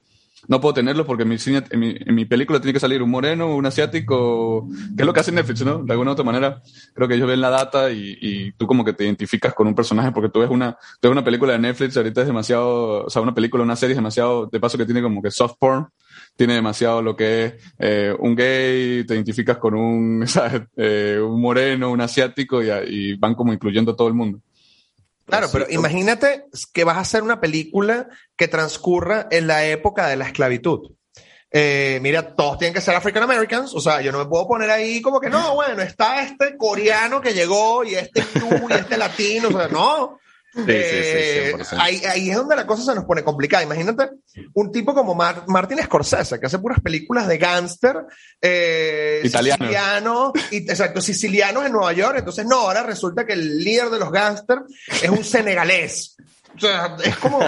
no puedo tenerlos porque en mi, cine, en, mi, en mi película tiene que salir un moreno, un asiático, que es lo que hace Netflix, ¿no? De alguna u otra manera, creo que ellos ven la data y, y tú como que te identificas con un personaje porque tú ves una, tú ves una película de Netflix, ahorita es demasiado, o sea, una película, una serie es demasiado, de paso que tiene como que soft porn, tiene demasiado lo que es eh, un gay, te identificas con un, ¿sabes? Eh, un moreno, un asiático y, y van como incluyendo a todo el mundo. Claro, pero imagínate que vas a hacer una película que transcurra en la época de la esclavitud. Eh, mira, todos tienen que ser African Americans, o sea, yo no me puedo poner ahí como que no, bueno, está este coreano que llegó y este hindú y este latino, o sea, no. Sí, eh, sí, sí, ahí, ahí es donde la cosa se nos pone complicada. Imagínate un tipo como Mar- Martin Scorsese, que hace puras películas de gángster eh, siciliano, y, exacto, sicilianos en Nueva York. Entonces, no, ahora resulta que el líder de los gángster es un senegalés. O sea, es como,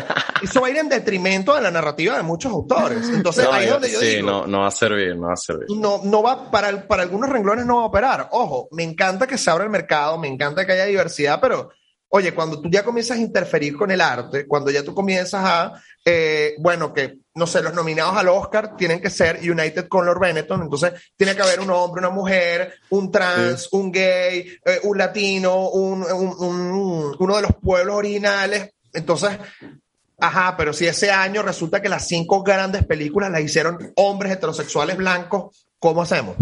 eso va a ir en detrimento de la narrativa de muchos autores. Entonces, no, ahí es donde yo sí, digo... no, no va a servir, no va a servir. No, no va, para, el, para algunos renglones no va a operar. Ojo, me encanta que se abra el mercado, me encanta que haya diversidad, pero... Oye, cuando tú ya comienzas a interferir con el arte, cuando ya tú comienzas a, eh, bueno, que, no sé, los nominados al Oscar tienen que ser United Color Benetton, entonces tiene que haber un hombre, una mujer, un trans, sí. un gay, eh, un latino, un, un, un, uno de los pueblos originales, entonces... Ajá, pero si ese año resulta que las cinco grandes películas las hicieron hombres heterosexuales blancos, ¿cómo hacemos?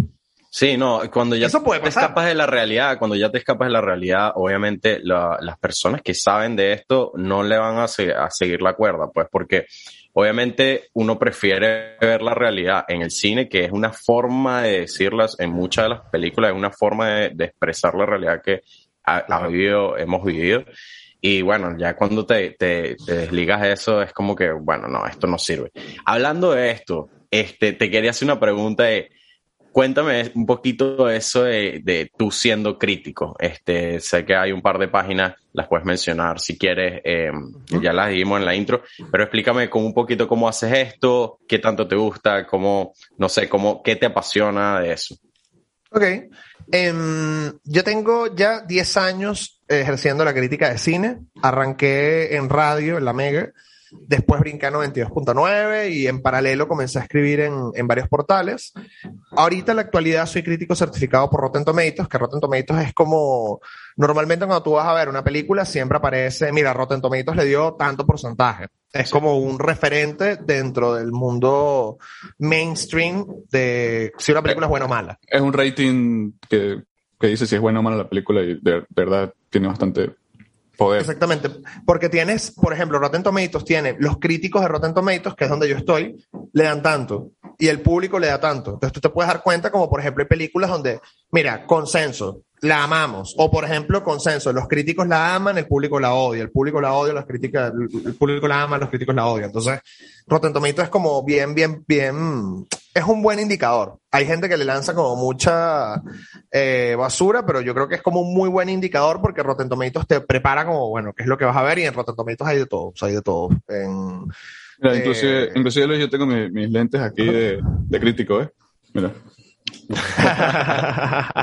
Sí, no, cuando ya te escapas de la realidad, cuando ya te escapas de la realidad, obviamente la, las personas que saben de esto no le van a, se, a seguir la cuerda, pues porque obviamente uno prefiere ver la realidad en el cine, que es una forma de decirlas en muchas de las películas, es una forma de, de expresar la realidad que ha, ha vivido, hemos vivido. Y bueno, ya cuando te, te, te desligas de eso es como que, bueno, no, esto no sirve. Hablando de esto, este, te quería hacer una pregunta de... Cuéntame un poquito eso de, de tú siendo crítico. Este, sé que hay un par de páginas, las puedes mencionar si quieres, eh, uh-huh. ya las dimos en la intro, pero explícame con un poquito cómo haces esto, qué tanto te gusta, cómo, no sé, cómo, qué te apasiona de eso. Ok, um, yo tengo ya diez años ejerciendo la crítica de cine, arranqué en radio, en La Mega, después brinqué a noventa y dos punto nueve y en paralelo comencé a escribir en, en varios portales. Ahorita en la actualidad soy crítico certificado por Rotten Tomatoes, que Rotten Tomatoes es como... Normalmente cuando tú vas a ver una película siempre aparece, mira, Rotten Tomatoes le dio tanto porcentaje. Es como un referente dentro del mundo mainstream de si una película es buena o mala. Es un rating que, que dice si es buena o mala la película y de, de verdad tiene bastante... Poder. Exactamente, porque tienes, por ejemplo, Rotten Tomatoes tiene los críticos de Rotten Tomatoes, que es donde yo estoy, le dan tanto, y el público le da tanto. Entonces tú te puedes dar cuenta como, por ejemplo, hay películas donde, mira, consenso, la amamos, o por ejemplo, consenso, los críticos la aman, el público la odia, el público la odia, los críticos, el público la ama, los críticos la odian. Entonces, Rotten Tomatoes es como bien, bien, bien, es un buen indicador. Hay gente que le lanza como mucha eh, basura, pero yo creo que es como un muy buen indicador porque Rotten Tomatoes te prepara como, bueno, qué es lo que vas a ver y en Rotten Tomatoes hay de todo, o sea, hay de todo. En, Mira, eh... inclusive, inclusive Luis, yo tengo mi, mis lentes aquí de, de crítico, ¿eh? Mira.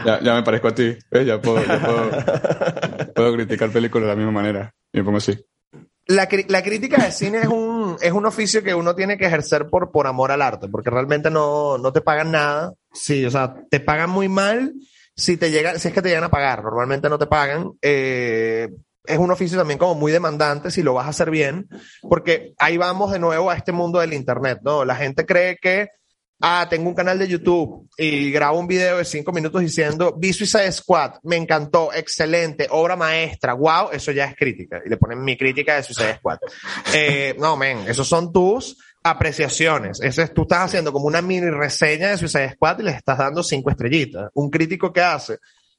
ya, ya me parezco a ti, ¿eh? Ya puedo, ya puedo, puedo criticar películas de la misma manera. Y me pongo así. La, la crítica de cine es un, es un oficio que uno tiene que ejercer por, por amor al arte, porque realmente no, no te pagan nada. Sí, o sea, te pagan muy mal si, te llega, si es que te llegan a pagar. Normalmente no te pagan. Eh, es un oficio también como muy demandante si lo vas a hacer bien, porque ahí vamos de nuevo a este mundo del internet, ¿no? La gente cree que, ah, tengo un canal de YouTube y grabo un video de cinco minutos diciendo vi Suicide Squad, me encantó, excelente, obra maestra, wow, eso ya es crítica. Y le ponen mi crítica de Suicide Squad. Eh, no, men, esos son tus apreciaciones. Eso es, tú estás haciendo como una mini reseña de Suicide Squad y les estás dando cinco estrellitas. Un crítico que hace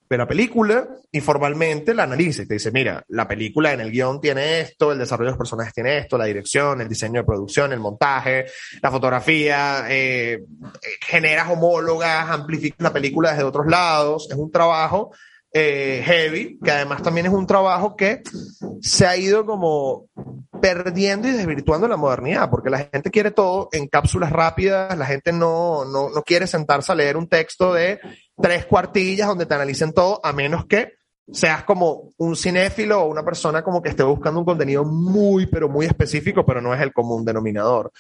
de la película y formalmente la analiza y te dice, mira, la película en el guión tiene esto, el desarrollo de los personajes tiene esto, la dirección, el diseño de producción, el montaje, la fotografía, eh, generas homólogas, amplificas la película desde otros lados. Es un trabajo eh, heavy, que además también es un trabajo que se ha ido como perdiendo y desvirtuando la modernidad, porque la gente quiere todo en cápsulas rápidas, la gente no, no, no quiere sentarse a leer un texto de tres cuartillas donde te analicen todo, a menos que seas como un cinéfilo o una persona como que esté buscando un contenido muy, pero muy específico, pero no es el común denominador.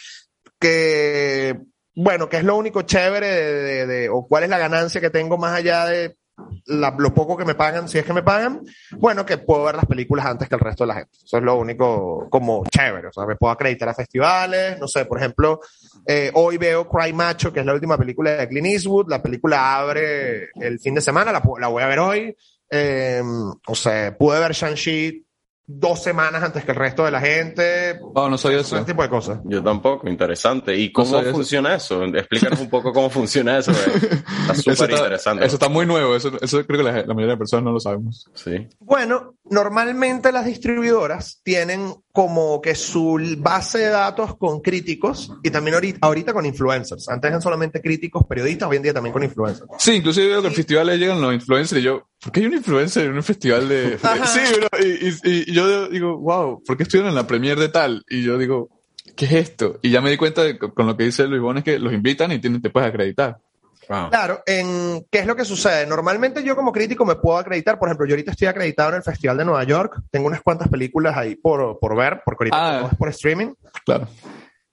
Que, bueno, ¿qué es lo único chévere de, de, de, o cuál es la ganancia que tengo más allá de la, lo poco que me pagan, si es que me pagan? Bueno, que puedo ver las películas antes que el resto de la gente. Eso es lo único como chévere. O sea, me puedo acreditar a festivales, no sé, por ejemplo, eh, hoy veo Cry Macho, que es la última película de Clint Eastwood. La película abre el fin de semana, la, la voy a ver hoy. Eh, o sea, pude ver Shang-Chi dos semanas antes que el resto de la gente. Oh, no soy eso. Ese tipo de cosas. Yo tampoco, interesante. ¿Y cómo no funciona eso? eso? Explícanos un poco cómo funciona eso. Está súper interesante. Eso está muy nuevo, eso, eso creo que la, la mayoría de personas no lo sabemos. Sí. Bueno, normalmente las distribuidoras tienen como que su base de datos con críticos y también ahorita, ahorita con influencers. Antes eran solamente críticos, periodistas, hoy en día también con influencers. Sí, inclusive veo que en festivales llegan los influencers y yo, ¿por qué hay un influencer en un festival de...? Ajá. Sí, bro, y, y, y yo digo, wow, ¿por qué estuvieron en la premiere de tal? Y yo digo, ¿qué es esto? Y ya me di cuenta de, con lo que dice Luis Bond, es que los invitan y tienen, te puedes acreditar. Wow. Claro, en, ¿qué es lo que sucede? Normalmente yo como crítico me puedo acreditar. Por ejemplo, yo ahorita estoy acreditado en el Festival de Nueva York. Tengo unas cuantas películas ahí por, por ver, porque ahorita ah, no es por streaming. Claro.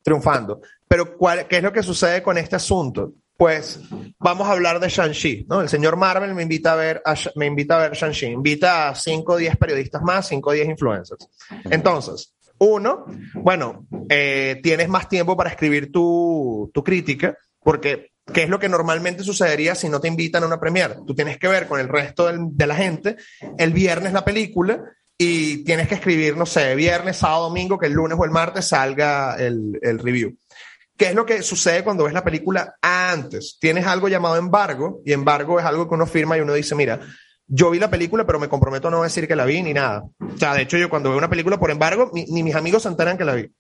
Triunfando. Pero ¿cuál, ¿qué es lo que sucede con este asunto? Pues vamos a hablar de Shang-Chi, ¿no? El señor Marvel me invita a ver, a, me invita a ver Shang-Chi. Invita a cinco o diez periodistas más, cinco o diez influencers. Entonces, uno, bueno, eh, tienes más tiempo para escribir tu, tu crítica, porque... ¿Qué es lo que normalmente sucedería si no te invitan a una premiere? Tú tienes que ver con el resto del, de la gente el viernes la película y tienes que escribir, no sé, viernes, sábado, domingo, que el lunes o el martes salga el, el review. ¿Qué es lo que sucede cuando ves la película antes? Tienes algo llamado embargo, y embargo es algo que uno firma y uno dice, mira, yo vi la película, pero me comprometo a no decir que la vi ni nada. O sea, de hecho, yo cuando veo una película, por embargo, ni, ni mis amigos se enteran que la vi.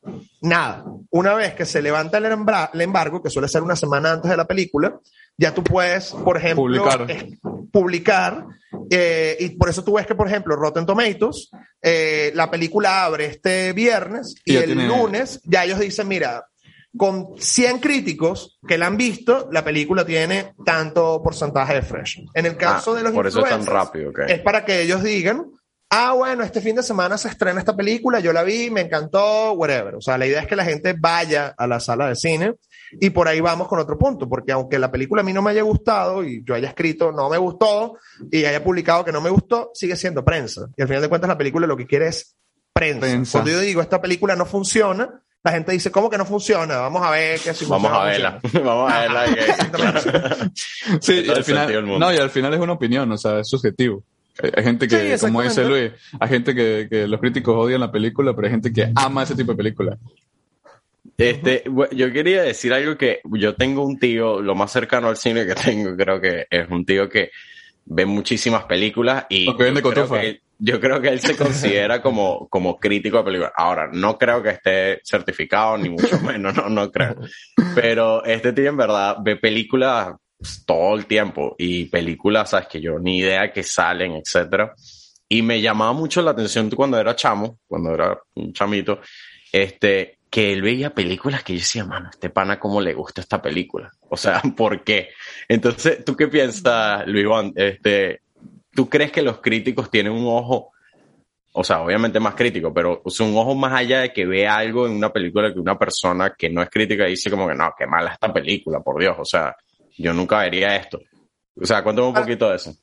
Nada. Una vez que se levanta el, embra- el embargo, que suele ser una semana antes de la película, ya tú puedes, por ejemplo, publicar. Eh, publicar eh, y por eso tú ves que, por ejemplo, Rotten Tomatoes, eh, la película abre este viernes y, y el tiene... lunes ya ellos dicen, mira... Con cien críticos que la han visto, la película tiene tanto porcentaje de fresh. En el caso ah, de los por influencers, eso es tan rápido, okay. Es para que ellos digan, ah, bueno, este fin de semana se estrena esta película, yo la vi, me encantó, whatever. O sea, la idea es que la gente vaya a la sala de cine y por ahí vamos con otro punto, porque aunque la película a mí no me haya gustado y yo haya escrito no me gustó y haya publicado que no me gustó, sigue siendo prensa. Y al final de cuentas la película lo que quiere es prensa. prensa. Cuando yo digo, esta película no funciona, la gente dice, ¿cómo que no funciona? Vamos a ver qué si Vamos funciona, a verla. Funciona. Vamos a verla. Que, sí, y al final, no, y al final es una opinión, o sea, es subjetivo. Hay, hay gente que, sí, como dice Luis, hay gente que, que los críticos odian la película, pero hay gente que ama ese tipo de película. Este, yo quería decir algo que yo tengo un tío, lo más cercano al cine que tengo, creo que es un tío que ve muchísimas películas y... Porque vende cotufa. Yo creo que él se considera como, como crítico de películas. Ahora, no creo que esté certificado, ni mucho menos, no, no creo. Pero este tío en verdad ve películas todo el tiempo y películas, sabes, que yo ni idea que salen, etcétera. Y me llamaba mucho la atención cuando era chamo, cuando era un chamito, este, que él veía películas que yo decía, mano, este pana cómo le gusta esta película. O sea, ¿por qué? Entonces, ¿tú qué piensas, Luis Bond? Este, ¿tú crees que los críticos tienen un ojo, o sea, obviamente más crítico, pero o sea, un ojo más allá de que vea algo en una película que una persona que no es crítica dice como que no, qué mala esta película, por Dios, o sea, yo nunca vería esto? O sea, cuéntame un poquito de eso.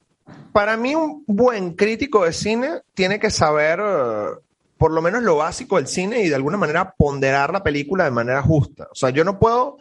Para mí, un buen crítico de cine tiene que saber uh, por lo menos lo básico del cine y de alguna manera ponderar la película de manera justa. O sea, yo no puedo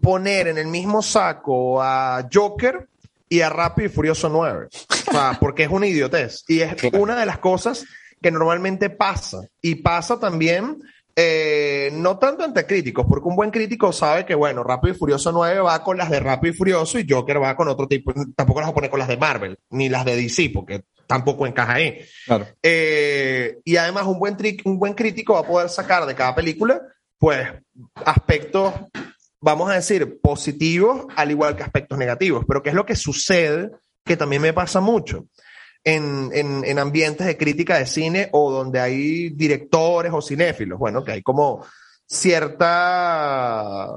poner en el mismo saco a Joker y a Rápido y Furioso nueve. O sea, porque es una idiotez. Y es una de las cosas que normalmente pasa. Y pasa también, eh, no tanto entre críticos, porque un buen crítico sabe que, bueno, Rápido y Furioso nueve va con las de Rápido y Furioso y Joker va con otro tipo. Tampoco las va a poner con las de Marvel, ni las de D C, porque tampoco encaja ahí. Claro. Eh, y además un buen, tri- un buen crítico va a poder sacar de cada película, pues, aspectos, vamos a decir, positivos, al igual que aspectos negativos. Pero ¿qué es lo que sucede? Que también me pasa mucho. En, en, en ambientes de crítica de cine o donde hay directores o cinéfilos, bueno, que hay como cierta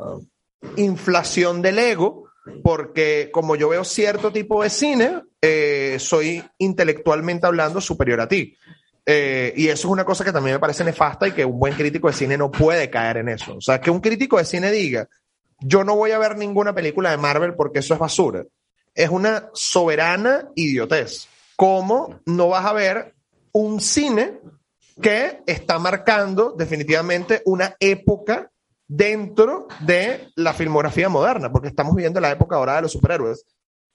inflación del ego, porque como yo veo cierto tipo de cine, eh, soy intelectualmente hablando superior a ti. Eh, y eso es una cosa que también me parece nefasta y que un buen crítico de cine no puede caer en eso. O sea, que un crítico de cine diga, yo no voy a ver ninguna película de Marvel porque eso es basura. Es una soberana idiotez. ¿Cómo no vas a ver un cine que está marcando definitivamente una época dentro de la filmografía moderna? Porque estamos viviendo la época ahora de los superhéroes.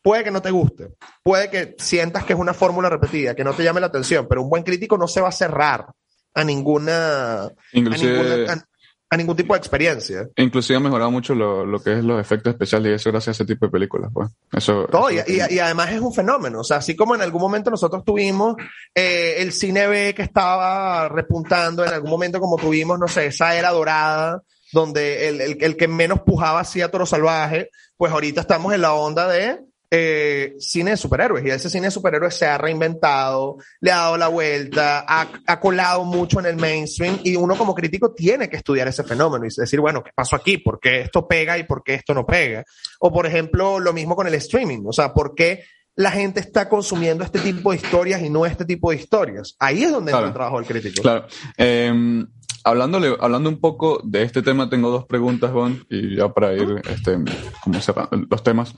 Puede que no te guste, puede que sientas que es una fórmula repetida, que no te llame la atención, pero un buen crítico no se va a cerrar a ninguna... Inclusive... a ninguna a, a ningún tipo de experiencia. Inclusive ha mejorado mucho lo, lo que es los efectos especiales y eso gracias a ese tipo de películas. Pues. Eso, Todo, eso y, y, y además es un fenómeno. O sea, así como en algún momento nosotros tuvimos eh, el cine B que estaba repuntando, en algún momento como tuvimos, no sé, esa era dorada, donde el, el, el que menos pujaba hacía Toro Salvaje, pues ahorita estamos en la onda de eh, cine de superhéroes. Y ese cine de superhéroes se ha reinventado, le ha dado la vuelta, ha, ha colado mucho en el mainstream, y uno como crítico tiene que estudiar ese fenómeno y decir, bueno, ¿qué pasó aquí? ¿Por qué esto pega y por qué esto no pega? O por ejemplo, lo mismo con el streaming. O sea, ¿por qué la gente está consumiendo este tipo de historias y no este tipo de historias? Ahí es donde claro. entra el trabajo del crítico. Claro. Eh... Hablándole, hablando un poco de este tema, tengo dos preguntas, Bon, y ya para ir este, como sepa, los temas.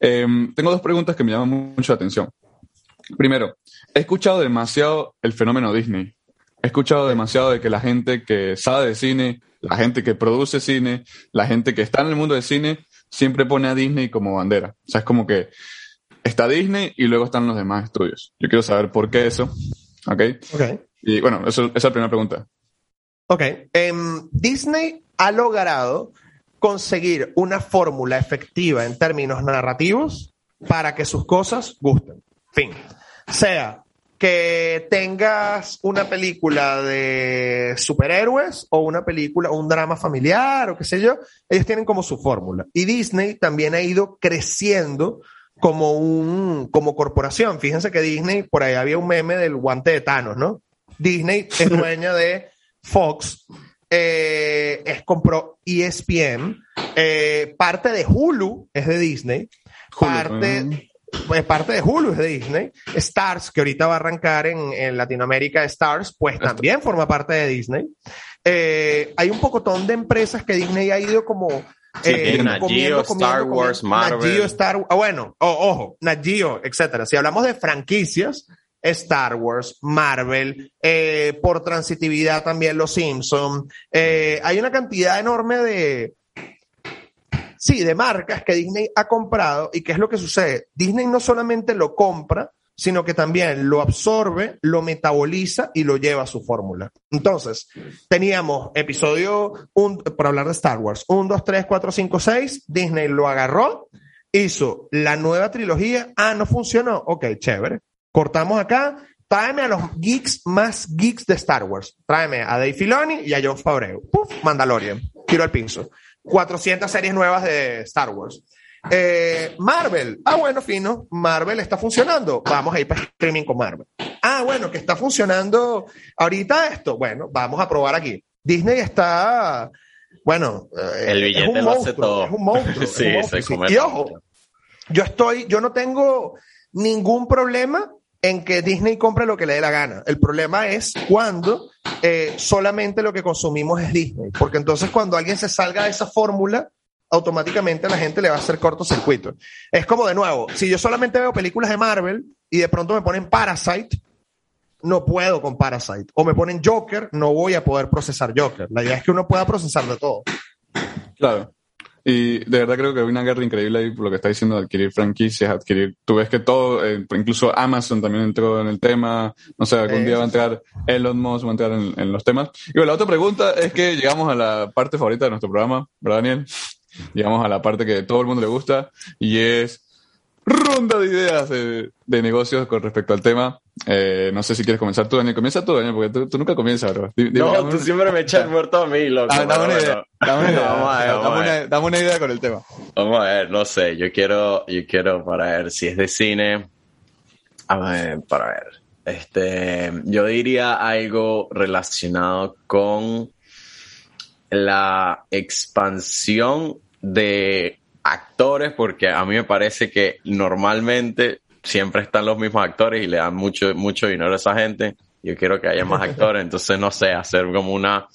Eh, tengo dos preguntas que me llaman mucho la atención. Primero, he escuchado demasiado el fenómeno Disney. He escuchado demasiado de que la gente que sabe de cine, la gente que produce cine, la gente que está en el mundo del cine, siempre pone a Disney como bandera. O sea, es como que está Disney y luego están los demás estudios. Yo quiero saber por qué eso. ¿Ok? okay. Y bueno, eso, esa es la primera pregunta. Ok, um, Disney ha logrado conseguir una fórmula efectiva en términos narrativos para que sus cosas gusten. Fin. Sea que tengas una película de superhéroes o una película, un drama familiar o qué sé yo, ellos tienen como su fórmula. Y Disney también ha ido creciendo como, un, como corporación. Fíjense que Disney, por ahí había un meme del guante de Thanos, ¿no? Disney es dueña de... Fox, eh, es, compró E S P N, eh, parte de Hulu es de Disney, Hulu, parte, uh-huh. eh, parte de Hulu es de Disney, Stars, que ahorita va a arrancar en, en Latinoamérica, Stars, pues también Esto. forma parte de Disney. Eh, hay un pocotón de empresas que Disney ha ido como... Sí, eh, Nat Geo, Star Wars, Marvel. Nat Geo, Star, ah, bueno, oh, ojo, Nat Geo, etcétera. Si hablamos de franquicias... Star Wars, Marvel, eh, por transitividad también Los Simpsons. Eh, hay una cantidad enorme de, sí, de marcas que Disney ha comprado. ¿Y qué es lo que sucede? Disney no solamente lo compra, sino que también lo absorbe, lo metaboliza y lo lleva a su fórmula. Entonces, teníamos episodio, un, por hablar de Star Wars, uno, dos, tres, cuatro, cinco, seis, Disney lo agarró, hizo la nueva trilogía, ah, no funcionó, ok, chévere. Cortamos acá, tráeme a los geeks más geeks de Star Wars. Tráeme a Dave Filoni y a Jon Favreau. Puf, Mandalorian, tiro al pinzo. cuatrocientas series nuevas de Star Wars. Eh, Marvel, ah bueno, fino, Marvel está funcionando. Vamos a ir para streaming con Marvel. Ah bueno, que está funcionando ahorita esto. Bueno, vamos a probar aquí. Disney está, bueno, el billete es un lo monstruo, hace todo. Es un monstruo. Sí, es un monstruo, se come sí. Y ojo, yo estoy, yo no tengo ningún problema en que Disney compre lo que le dé la gana. El problema es cuando eh, solamente lo que consumimos es Disney, porque entonces cuando alguien se salga de esa fórmula, automáticamente a la gente le va a hacer cortocircuito. Es como, de nuevo, si yo solamente veo películas de Marvel y de pronto me ponen Parasite, no puedo con Parasite. O me ponen Joker, no voy a poder procesar Joker. La idea es que uno pueda procesar de todo. Claro. Y de verdad creo que hay una guerra increíble ahí por lo que está diciendo de adquirir franquicias, adquirir... Tú ves que todo, eh, incluso Amazon también entró en el tema. No sé, algún eh, día va a entrar Elon Musk, va a entrar en, en los temas. Y bueno, la otra pregunta es que llegamos a la parte favorita de nuestro programa, ¿verdad, Daniel? Llegamos a la parte que todo el mundo le gusta y es ronda de ideas de, de negocios con respecto al tema. Eh, no sé si quieres comenzar tú, Daniel. Comienza tú, Daniel, porque tú, tú nunca comienzas, bro. D- no, dame, tú siempre me echas muerto a mí, loco. Ah, dame, bueno, idea, dame, idea, vamos a ver, dame vamos una idea. Dame una idea con el tema. Vamos a ver, no sé. Yo quiero, yo quiero para ver si es de cine. A ver, para ver. Este, yo diría algo relacionado con la expansión de actores, porque a mí me parece que normalmente siempre están los mismos actores y le dan mucho mucho dinero a esa gente. Yo quiero que haya más actores, entonces no sé, hacer como una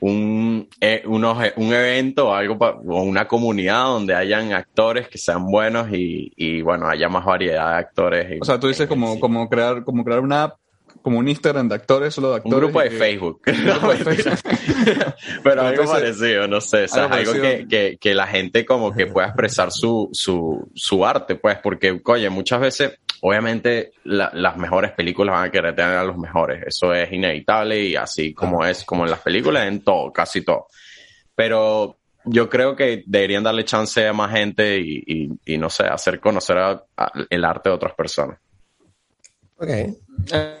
un eh, unos, un evento o algo pa, o una comunidad donde hayan actores que sean buenos y, y bueno, haya más variedad de actores. O sea, tú dices como sí. como crear como crear una app, como un Instagram de actores, solo de actores. Un grupo de que... Facebook. No, pero pero algo parecido, no sé. O sea, algo, algo que, que, que la gente como que pueda expresar su, su, su arte, pues, porque, oye, muchas veces, obviamente, la, las mejores películas van a querer tener a los mejores. Eso es inevitable y así como es, como en las películas, en todo, casi todo. Pero yo creo que deberían darle chance a más gente y, y, y no sé, hacer conocer a, a, el arte de otras personas. Okay.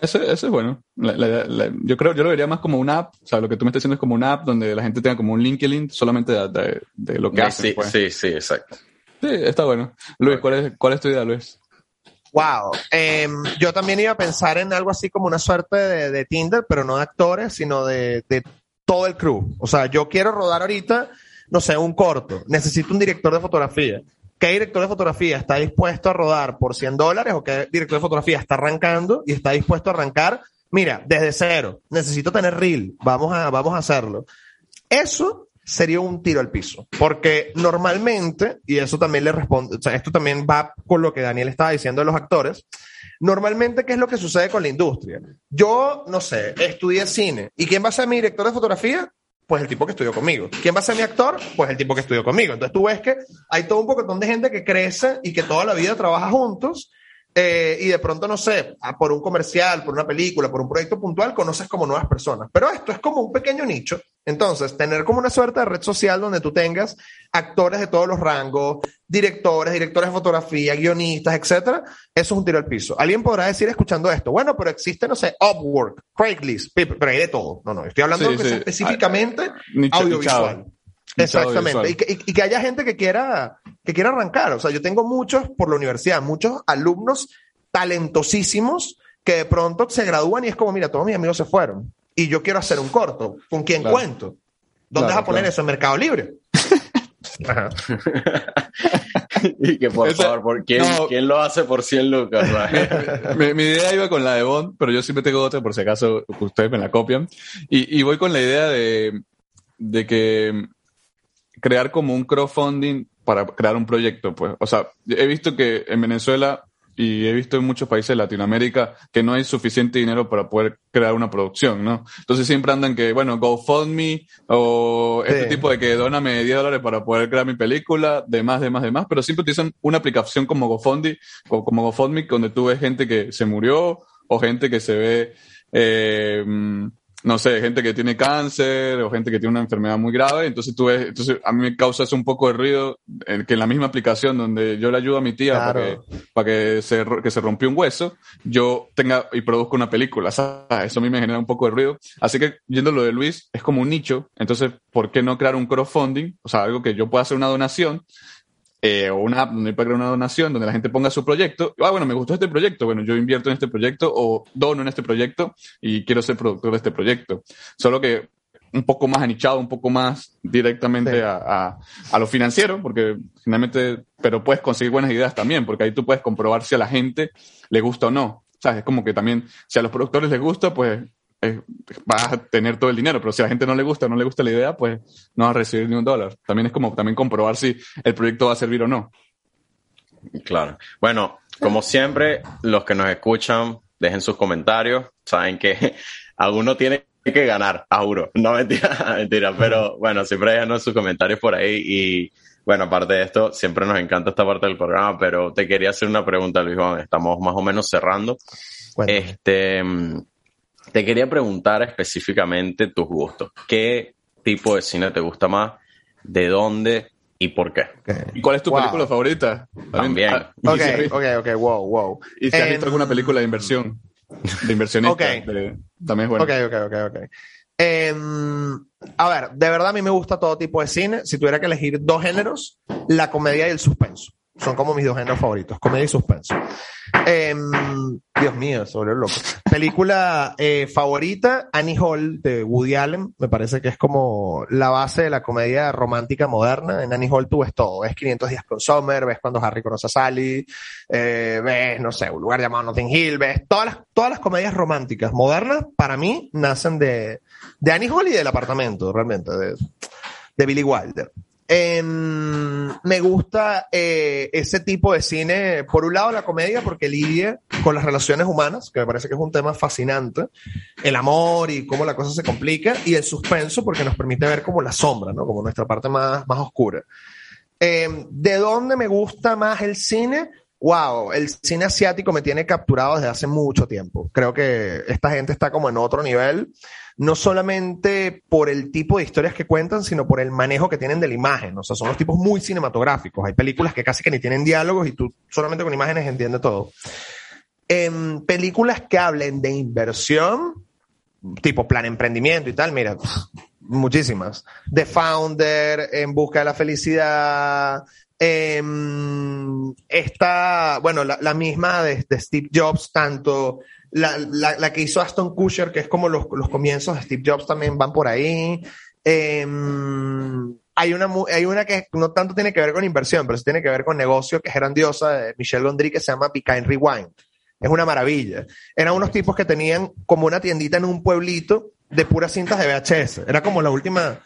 Eso, eso es bueno. La, la, la, yo creo, yo lo vería más como una app. O sea, lo que tú me estás diciendo es como una app donde la gente tenga como un LinkedIn solamente de, de, de lo que hace. Sí, pues. sí, sí, exacto. Sí, está bueno. Luis, ¿cuál es, cuál es tu idea, Luis? Wow. Eh, yo también iba a pensar en algo así como una suerte de, de Tinder, pero no de actores, sino de, de todo el crew. O sea, yo quiero rodar ahorita, no sé, un corto. Necesito un director de fotografía. ¿Qué director de fotografía está dispuesto a rodar por cien dólares? ¿O qué director de fotografía está arrancando y está dispuesto a arrancar? Mira, desde cero. Necesito tener reel. Vamos a, vamos a hacerlo. Eso sería un tiro al piso. Porque normalmente, y eso también le responde, o sea, esto también va con lo que Daniel estaba diciendo de los actores. Normalmente, ¿qué es lo que sucede con la industria? Yo, no sé, estudié cine. ¿Y quién va a ser mi director de fotografía? Pues el tipo que estudió conmigo. ¿Quién va a ser mi actor? Pues el tipo que estudió conmigo. Entonces tú ves que hay todo un pocotón de gente que crece y que toda la vida trabaja juntos eh, y de pronto, no sé, por un comercial, por una película, por un proyecto puntual, conoces como nuevas personas. Pero esto es como un pequeño nicho. Entonces, tener como una suerte de red social donde tú tengas actores de todos los rangos, directores, directores de fotografía, guionistas, etcétera, eso es un tiro al piso. Alguien podrá decir escuchando esto, bueno, pero existe, no sé, Upwork, Craigslist, pero hay de todo. No, no, estoy hablando sí, de que sí. específicamente a, nicho, audiovisual. Nichado. Exactamente. Nichado audiovisual. Y, que, y, y que haya gente que quiera, que quiera arrancar. O sea, yo tengo muchos por la universidad, muchos alumnos talentosísimos que de pronto se gradúan y es como, mira, todos mis amigos se fueron. Y yo quiero hacer un corto. ¿Con quién claro. cuento? ¿Dónde claro, vas a poner claro. eso? ¿En Mercado Libre? Ajá. Y que por Esa, favor, ¿por quién, no. ¿quién lo hace por cien lucas? mi, mi idea iba con la de Bond, pero yo siempre tengo otra por si acaso ustedes me la copian. Y, y voy con la idea de, de que crear como un crowdfunding para crear un proyecto, pues. O sea, he visto que en Venezuela... Y he visto en muchos países de Latinoamérica que no hay suficiente dinero para poder crear una producción, ¿no? Entonces siempre andan que, bueno, GoFundMe o sí. este tipo de que dóname diez dólares para poder crear mi película, demás, demás, demás. Pero siempre utilizan una aplicación como GoFundMe, o como GoFundMe, donde tú ves gente que se murió o gente que se ve, eh, no sé, gente que tiene cáncer o gente que tiene una enfermedad muy grave. Entonces tú ves, entonces a mí me causa eso un poco de ruido en que en la misma aplicación donde yo le ayudo a mi tía claro. para, que, para que, se, que se rompió un hueso, yo tenga y produzco una película, ¿sabes? Eso a mí me genera un poco de ruido. Así que yendo a lo de Luis, es como un nicho. Entonces, ¿por qué no crear un crowdfunding? O sea, algo que yo pueda hacer una donación eh, o una app donde yo pueda crear una donación donde la gente ponga su proyecto. Ah, bueno, me gustó este proyecto. Bueno, yo invierto en este proyecto o dono en este proyecto y quiero ser productor de este proyecto. Solo que un poco más anichado, un poco más directamente sí. a, a, a lo financiero, porque finalmente, pero puedes conseguir buenas ideas también, porque ahí tú puedes comprobar si a la gente le gusta o no. ¿Sabes? Es como que también, si a los productores les gusta, pues eh, vas a tener todo el dinero, pero si a la gente no le gusta, no le gusta la idea, pues no vas a recibir ni un dólar. También es como también comprobar si el proyecto va a servir o no. Claro. Bueno, como siempre, los que nos escuchan, dejen sus comentarios. Saben que alguno tiene que ganar, a juro. No, mentira, mentira. Pero bueno, siempre déjanos sus comentarios por ahí. Y bueno, aparte de esto, siempre nos encanta esta parte del programa, pero te quería hacer una pregunta, Luis Juan. Estamos más o menos cerrando. Bueno. Este, te quería preguntar específicamente tus gustos. ¿Qué tipo de cine te gusta más? ¿De dónde? ¿Y por qué? Okay. ¿Y cuál es tu wow. película favorita? También. Ah, ok, ok, ok, wow, wow. ¿Y si um, has visto alguna película de inversión? De inversionista. Okay. De, también es bueno. Ok, ok, ok, ok. Um, a ver, de verdad a mí me gusta todo tipo de cine. Si tuviera que elegir dos géneros, la comedia y el suspenso. Son como mis dos géneros favoritos, comedia y suspenso. Um, Dios mío, sobre el loco. Película eh, favorita, Annie Hall de Woody Allen. Me parece que es como la base de la comedia romántica moderna. En Annie Hall tú ves todo. Ves quinientos días con Summer, ves cuando Harry conoce a Sally, eh, ves, no sé, un lugar llamado Notting Hill, ves todas las, todas las comedias románticas modernas, para mí, nacen de, de Annie Hall y del apartamento, realmente, de, de Billy Wilder. Eh, me gusta eh, ese tipo de cine, por un lado la comedia porque lidia con las relaciones humanas, que me parece que es un tema fascinante, el amor y cómo la cosa se complica, y el suspenso porque nos permite ver como la sombra, ¿no? Como nuestra parte más, más oscura. Eh, ¿de dónde me gusta más el cine? Wow, el cine asiático me tiene capturado desde hace mucho tiempo. Creo que esta gente está como en otro nivel, no solamente por el tipo de historias que cuentan, sino por el manejo que tienen de la imagen. O sea, son los tipos muy cinematográficos. Hay películas que casi que ni tienen diálogos y tú solamente con imágenes entiendes todo. En películas que hablen de inversión, tipo plan emprendimiento y tal, mira, muchísimas. The Founder, En busca de la felicidad... Eh, esta, bueno, la, la misma de, de Steve Jobs, tanto la, la, la que hizo Aston Kutcher, que es como los, los comienzos de Steve Jobs, también van por ahí. Eh, hay, una, hay una que no tanto tiene que ver con inversión, pero sí tiene que ver con negocio, que es grandiosa, de Michel Gondry, que se llama Pecan Rewind. Es una maravilla. Eran unos tipos que tenían como una tiendita en un pueblito de puras cintas de V H S. Era como la última...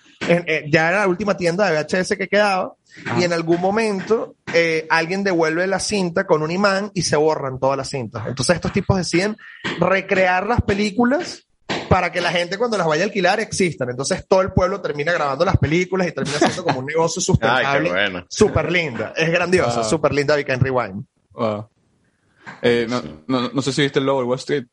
ya era la última tienda de V H S que quedaba, ah. y en algún momento eh, alguien devuelve la cinta con un imán y se borran todas las cintas. Entonces estos tipos deciden recrear las películas para que la gente cuando las vaya a alquilar existan. Entonces todo el pueblo termina grabando las películas y termina siendo como un negocio sustentable. Ay, bueno. Súper linda, es grandiosa, uh, súper linda Pecan Rewind. Uh. Eh, no, no, no sé si viste el logo de Wall Street.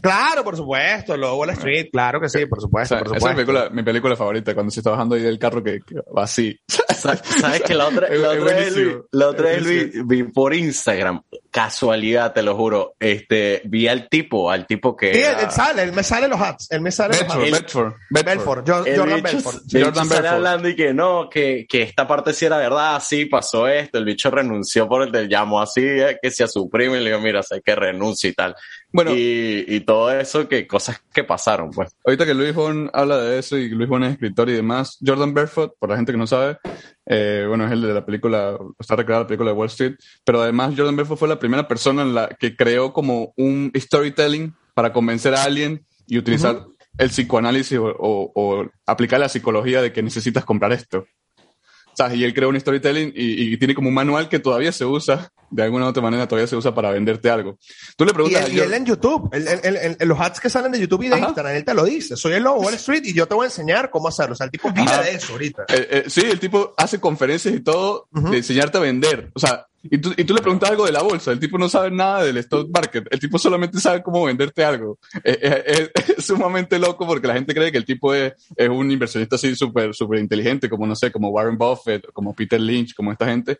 Claro, por supuesto, luego Wall Street, claro que sí, por supuesto, o sea, por supuesto. Esa es mi película, mi película favorita, cuando se está bajando ahí del carro que, que va así. Sabes que la otra, la otra es, Luis, la otra es Luis, vi por Instagram, casualidad, te lo juro, este, vi al tipo, al tipo que... Sí, era... él sale, él me sale los hats, él me sale Bedford, los hats. Bedford, Bedford, Bedford, Bedford, Jordan Belfort. Jordan Belfort. Jordan Belfort. Hablando y que no, que, que esta parte sí era verdad, sí, pasó esto, el bicho renunció por el del llamo así, eh, que se asuprime, y le digo, mira, sé que renuncia y tal. Bueno, y, y todo eso, que cosas que pasaron, pues. Ahorita que Luis Bond habla de eso y Luis Bond es escritor y demás, Jordan Belfort, por la gente que no sabe, eh, bueno, es el de la película, está recreada la película de Wall Street, pero además Jordan Belfort fue la primera persona en la que creó como un storytelling para convencer a alguien y utilizar uh-huh. el psicoanálisis o, o, o aplicar la psicología de que necesitas comprar esto. ¿Sabes? Y él creó un storytelling y, y tiene como un manual que todavía se usa, de alguna u otra manera todavía se usa para venderte algo. Tú le preguntas... Y él, a yo, y él en YouTube, él, él, él, él, los ads que salen de YouTube y de ajá. Instagram, él te lo dice. Soy el lobo Wall Street y yo te voy a enseñar cómo hacerlo. O sea, el tipo vive de eso ahorita. Eh, eh, sí, el tipo hace conferencias y todo uh-huh. de enseñarte a vender. O sea, y tú, y tú le preguntas algo de la bolsa. El tipo no sabe nada del stock market. El tipo solamente sabe cómo venderte algo. Es, es, es sumamente loco porque la gente cree que el tipo es, es un inversionista así súper súper inteligente, como, no sé, como Warren Buffett, como Peter Lynch, como esta gente.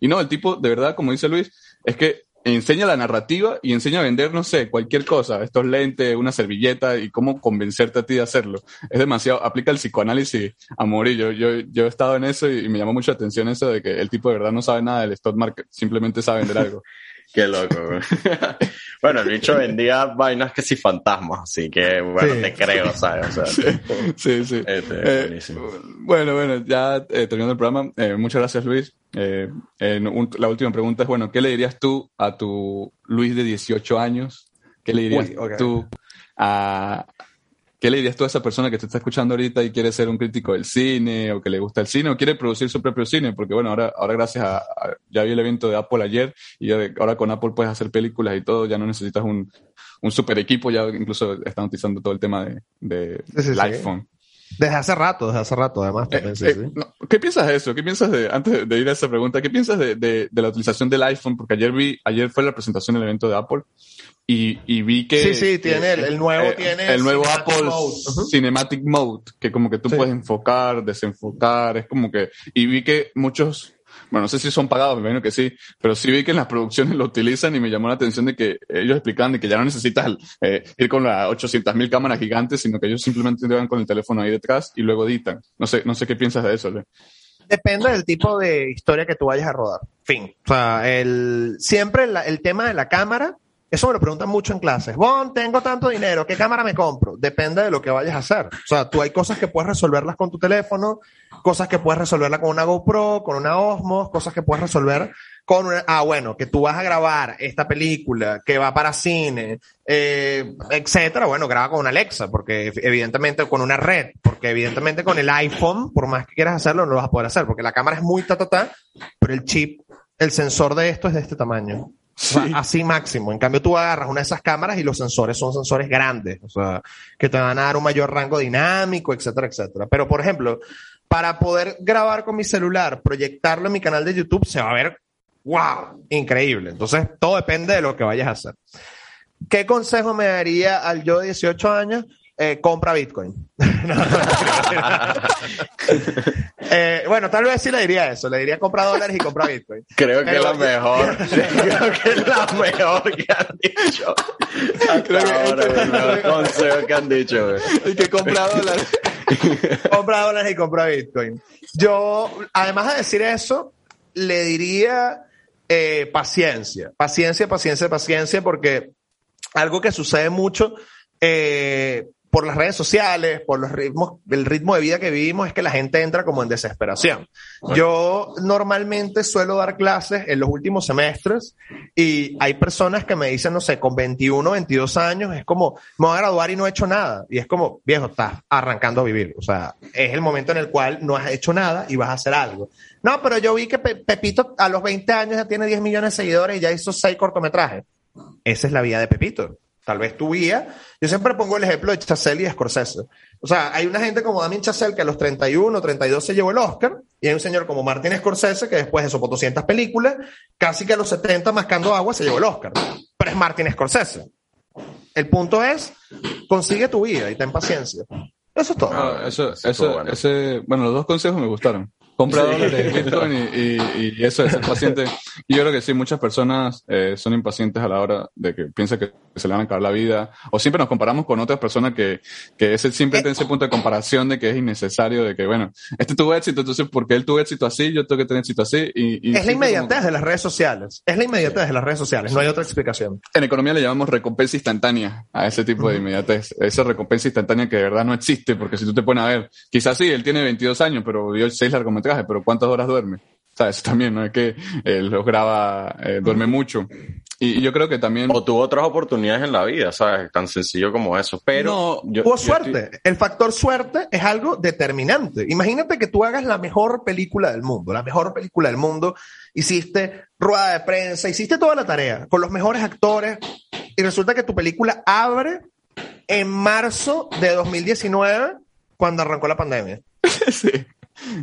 Y no, el tipo, de verdad, como dice Luis, es que enseña la narrativa y enseña a vender, no sé, cualquier cosa, estos lentes, una servilleta y cómo convencerte a ti de hacerlo. Es demasiado, aplica el psicoanálisis a morir. Yo, yo, yo he estado en eso y me llamó mucha atención eso de que el tipo de verdad no sabe nada del stock market, simplemente sabe vender algo. Qué loco, güey. Bueno, el bicho vendía vainas que sí fantasmas, así que, bueno, sí, te creo, sí. ¿Sabes? O sea, sí, tipo, sí, sí. Este, eh, buenísimo. Bueno, bueno, ya eh, terminando el programa, eh, muchas gracias, Luis. Eh, en un, la última pregunta es, bueno, ¿qué le dirías tú a tu Luis de dieciocho años? ¿Qué le dirías Uy, okay. tú a... ¿Qué le dirías tú a esa persona que te está escuchando ahorita y quiere ser un crítico del cine, o que le gusta el cine, o quiere producir su propio cine? Porque bueno, ahora, ahora gracias a, a... Ya vi el evento de Apple ayer, y ya, ahora con Apple puedes hacer películas y todo, ya no necesitas un, un super equipo, ya incluso están utilizando todo el tema de, de sí, sí, el sí. iPhone. Desde hace rato, desde hace rato además. También, eh, sí, eh, sí. No, ¿qué piensas de eso? ¿Qué piensas de, antes de ir a esa pregunta, qué piensas de, de, de la utilización del iPhone? Porque ayer vi, ayer fue la presentación del evento de Apple, y, y vi que... Sí, sí, tiene el, el nuevo eh, tiene... El nuevo Cinematic Apple Mode. Uh-huh. Cinematic Mode, que como que tú sí. puedes enfocar, desenfocar, es como que... Y vi que muchos... Bueno, no sé si son pagados, me imagino que sí, pero sí vi que en las producciones lo utilizan y me llamó la atención de que ellos explicaban de que ya no necesitas eh, ir con las ochocientas mil cámaras gigantes, sino que ellos simplemente van con el teléfono ahí detrás y luego editan. No sé, no sé qué piensas de eso, Le. Depende del tipo de historia que tú vayas a rodar. Fin. O sea, el, siempre el, el tema de la cámara, eso me lo preguntan mucho en clases. Bon, tengo tanto dinero, ¿qué cámara me compro? Depende de lo que vayas a hacer. O sea, tú hay cosas que puedes resolverlas con tu teléfono, cosas que puedes resolverlas con una GoPro, con una Osmos, cosas que puedes resolver con una... Ah, bueno, que tú vas a grabar esta película, que va para cine, eh, etcétera. Bueno, graba con una Alexa, porque evidentemente con una red, porque evidentemente con el iPhone, por más que quieras hacerlo, no lo vas a poder hacer, porque la cámara es muy ta, ta, ta, pero el chip, el sensor de esto es de este tamaño. Sí. O sea, así máximo. En cambio, tú agarras una de esas cámaras y los sensores son sensores grandes, o sea, que te van a dar un mayor rango dinámico, etcétera, etcétera. Pero, por ejemplo, para poder grabar con mi celular, proyectarlo en mi canal de YouTube, se va a ver, wow, increíble. Entonces, todo depende de lo que vayas a hacer. ¿Qué consejo me daría al yo de dieciocho años? Eh, compra Bitcoin. no, no, eh, bueno, tal vez sí le diría eso. Le diría compra dólares y compra Bitcoin. Creo que es lo mejor. Creo que es lo mejor que han dicho. Creo que ahora es el mejor consejo que han dicho. Y que compra dólares. compra dólares y compra Bitcoin. Yo, además de decir eso, le diría eh, paciencia. Paciencia, paciencia, paciencia, porque algo que sucede mucho... Eh, por las redes sociales, por los ritmos, el ritmo de vida que vivimos, es que la gente entra como en desesperación. Yo normalmente suelo dar clases en los últimos semestres y hay personas que me dicen, no sé, con veintiuno, veintidós años, es como, me voy a graduar y no he hecho nada. Y es como, viejo, estás arrancando a vivir. O sea, es el momento en el cual no has hecho nada y vas a hacer algo. No, pero yo vi que Pe- Pepito a los veinte años ya tiene diez millones de seguidores y ya hizo seis cortometrajes. Esa es la vida de Pepito. Tal vez tu guía. Yo siempre pongo el ejemplo de Chazelle y de Scorsese. O sea, hay una gente como Damien Chazelle que a los treinta y uno, treinta y dos se llevó el Oscar, y hay un señor como Martin Scorsese que después de sus doscientas películas, casi que a los setenta mascando agua se llevó el Oscar. Pero es Martin Scorsese. El punto es, consigue tu guía y ten paciencia. Eso es todo. No, eso, eso, eso, todo bueno. Ese, bueno, los dos consejos me gustaron. Compra dólares, sí. Bitcoin y, y, y eso de ser paciente. Y yo creo que sí, muchas personas eh, son impacientes a la hora de que piensan que se le van a acabar la vida. O siempre nos comparamos con otras personas que, que ese, siempre tiene ese punto de comparación de que es innecesario, de que, bueno, este tuvo éxito, entonces porque él tuvo éxito así, yo tengo que tener éxito así. Y, y es la inmediatez como... de las redes sociales. Es la inmediatez sí. de las redes sociales, no hay otra explicación. En economía le llamamos recompensa instantánea a ese tipo de inmediatez. Esa recompensa instantánea que de verdad no existe, porque si tú te pones a ver, quizás sí, él tiene veintidós años, pero dio seis largometrajes. Pero ¿cuántas horas duerme? ¿Sabes? También, ¿no? Es que eh, los graba, eh, duerme mucho. Y, y yo creo que también... O tuvo otras oportunidades en la vida, ¿sabes? Tan sencillo como eso. Pero... No, yo, tuvo yo suerte. Estoy... El factor suerte es algo determinante. Imagínate que tú hagas la mejor película del mundo. La mejor película del mundo. Hiciste rueda de prensa, hiciste toda la tarea, con los mejores actores. Y resulta que tu película abre en marzo de dos mil diecinueve, cuando arrancó la pandemia. Sí.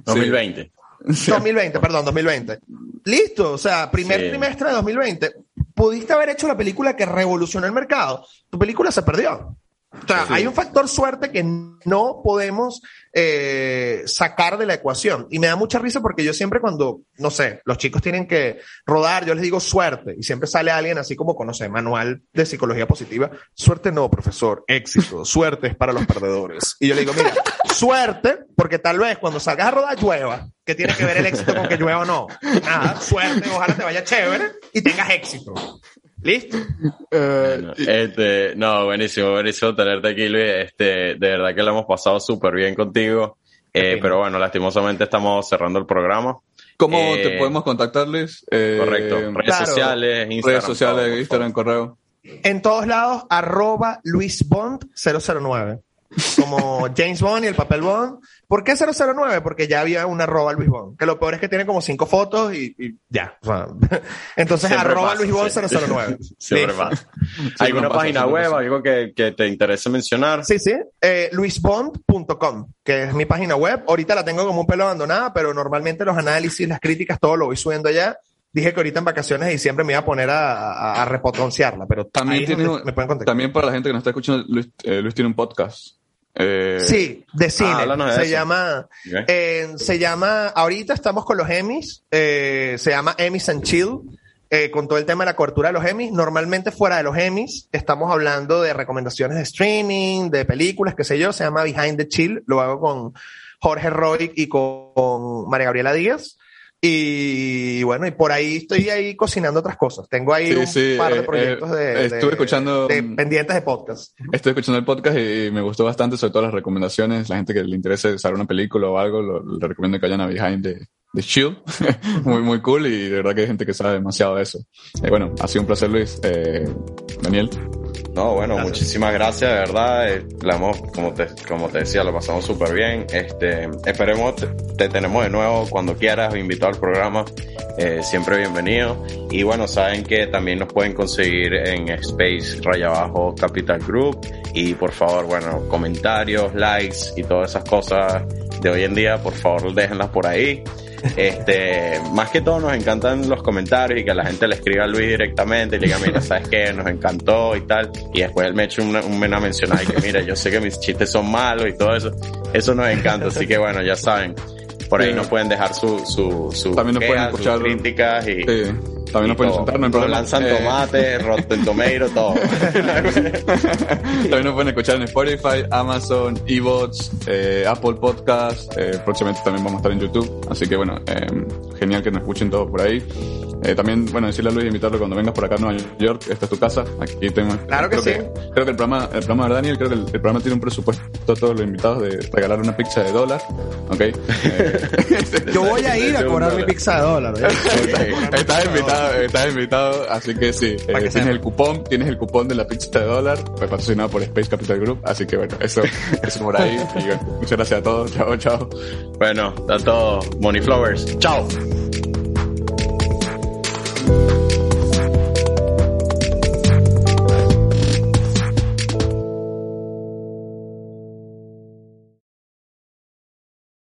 dos mil veinte. Sí. dos mil veinte, perdón, dos mil veinte. Listo, o sea, primer sí. trimestre de dos mil veinte. Pudiste haber hecho la película que revolucionó el mercado. Tu película se perdió. O sea, sí. Hay un factor suerte que no podemos eh, sacar de la ecuación. Y me da mucha risa porque yo siempre cuando, no sé, los chicos tienen que rodar, yo les digo suerte. Y siempre sale alguien así como con, no sé, manual de psicología positiva. Suerte no, profesor. Éxito. Suerte es para los perdedores. Y yo le digo, mira, suerte, porque tal vez cuando salgas a rodar llueva. ¿Qué tiene que ver el éxito con que llueva o no? Nada, suerte, ojalá te vaya chévere y tengas éxito. ¿Listo? Uh, este, no, buenísimo, buenísimo tenerte aquí, Luis. Este, de verdad que lo hemos pasado súper bien contigo. Eh, pero bueno, lastimosamente estamos cerrando el programa. ¿Cómo eh, te podemos contactar, Luis? Eh, correcto. Redes claro, sociales, Instagram. Redes sociales, todo, Instagram, correo. En todos lados, arroba Luis Bond cero cero nueve. Como James Bond y el papel Bond. ¿Por qué cero cero nueve? Porque ya había un arroba Luis Bond. Que lo peor es que tiene como cinco fotos y, y ya. O sea, entonces siempre arroba pasa, Luis Bond sí. cero cero nueve. Siempre pasa. ¿Alguna pasa, página web o algo que, que te interese mencionar? Sí, sí. Eh, luis bond punto com, que es mi página web. Ahorita la tengo como un pelo abandonada, pero normalmente los análisis, las críticas, todo lo voy subiendo allá. Dije que ahorita en vacaciones de diciembre me iba a poner a, a, a repotonciarla, pero también tiene, me pueden contactar. También para la gente que nos está escuchando, Luis, eh, Luis tiene un podcast. Eh... Sí, de cine. Ah, se llama, okay. eh, se llama, ahorita estamos con los Emmys, eh, se llama Emmys and Chill, eh, con todo el tema de la cobertura de los Emmys. Normalmente fuera de los Emmys estamos hablando de recomendaciones de streaming, de películas, qué sé yo. Se llama Behind the Chill, lo hago con Jorge Roig y con, con María Gabriela Díaz. Y bueno, y por ahí estoy ahí cocinando otras cosas. Tengo ahí sí, un sí, par de proyectos eh, de, estuve de, escuchando, de pendientes de podcast. Estoy escuchando el podcast y me gustó bastante, sobre todo las recomendaciones. La gente que le interese saber una película o algo, lo, le recomiendo que vayan a Behind the, the Shield. Muy, muy cool, y de verdad que hay gente que sabe demasiado de eso. Eh, bueno, ha sido un placer, Luis. Eh, Daniel. No, bueno, gracias. Muchísimas gracias, de verdad. Eh, la hemos, como te, como te decía, lo pasamos súper bien. Este, esperemos, te, te tenemos de nuevo cuando quieras, invitado al programa. Eh, siempre bienvenido. Y bueno, saben que también nos pueden conseguir en Space Raya Abajo Capital Group. Y por favor, bueno, comentarios, likes y todas esas cosas de hoy en día, por favor, déjenlas por ahí. Este, más que todo nos encantan los comentarios y que la gente le escriba a Luis directamente y le diga, mira, ¿sabes qué? Nos encantó y tal, y después él me echa una, una mencionada y que mira, yo sé que mis chistes son malos y todo eso, eso nos encanta, así que bueno, ya saben, por ahí sí. Nos pueden dejar su, su, su también quejas, nos pueden sus críticas y... Sí. También nos pueden insultar, no hay problema. Lanzan eh... tomate, Rotten Tomatoes, todo. También nos pueden escuchar en Spotify, Amazon, iVoox, eh, Apple Podcast. Eh, próximamente también vamos a estar en YouTube. Así que bueno, eh, genial que nos escuchen todos por ahí. Eh, también, bueno, decirle a Luis, invitarlo cuando vengas por acá a Nueva York. Esta es tu casa. Aquí tengo. Claro que creo sí. Que, creo que el programa, el programa de Daniel, creo que el, el programa tiene un presupuesto a todos los invitados de regalar una pizza de dólar. ¿Ok? Eh, yo voy a ir a cobrar mi pizza de dólar. Estás invitado. Estás invitado, así que sí, eh, que tienes el cupón, tienes el cupón de la pizza de dólar, patrocinado por Space Capital Group, así que bueno, eso es por ahí. Y muchas gracias a todos, chao, chao. Bueno, a todos, Money Flowers, chao.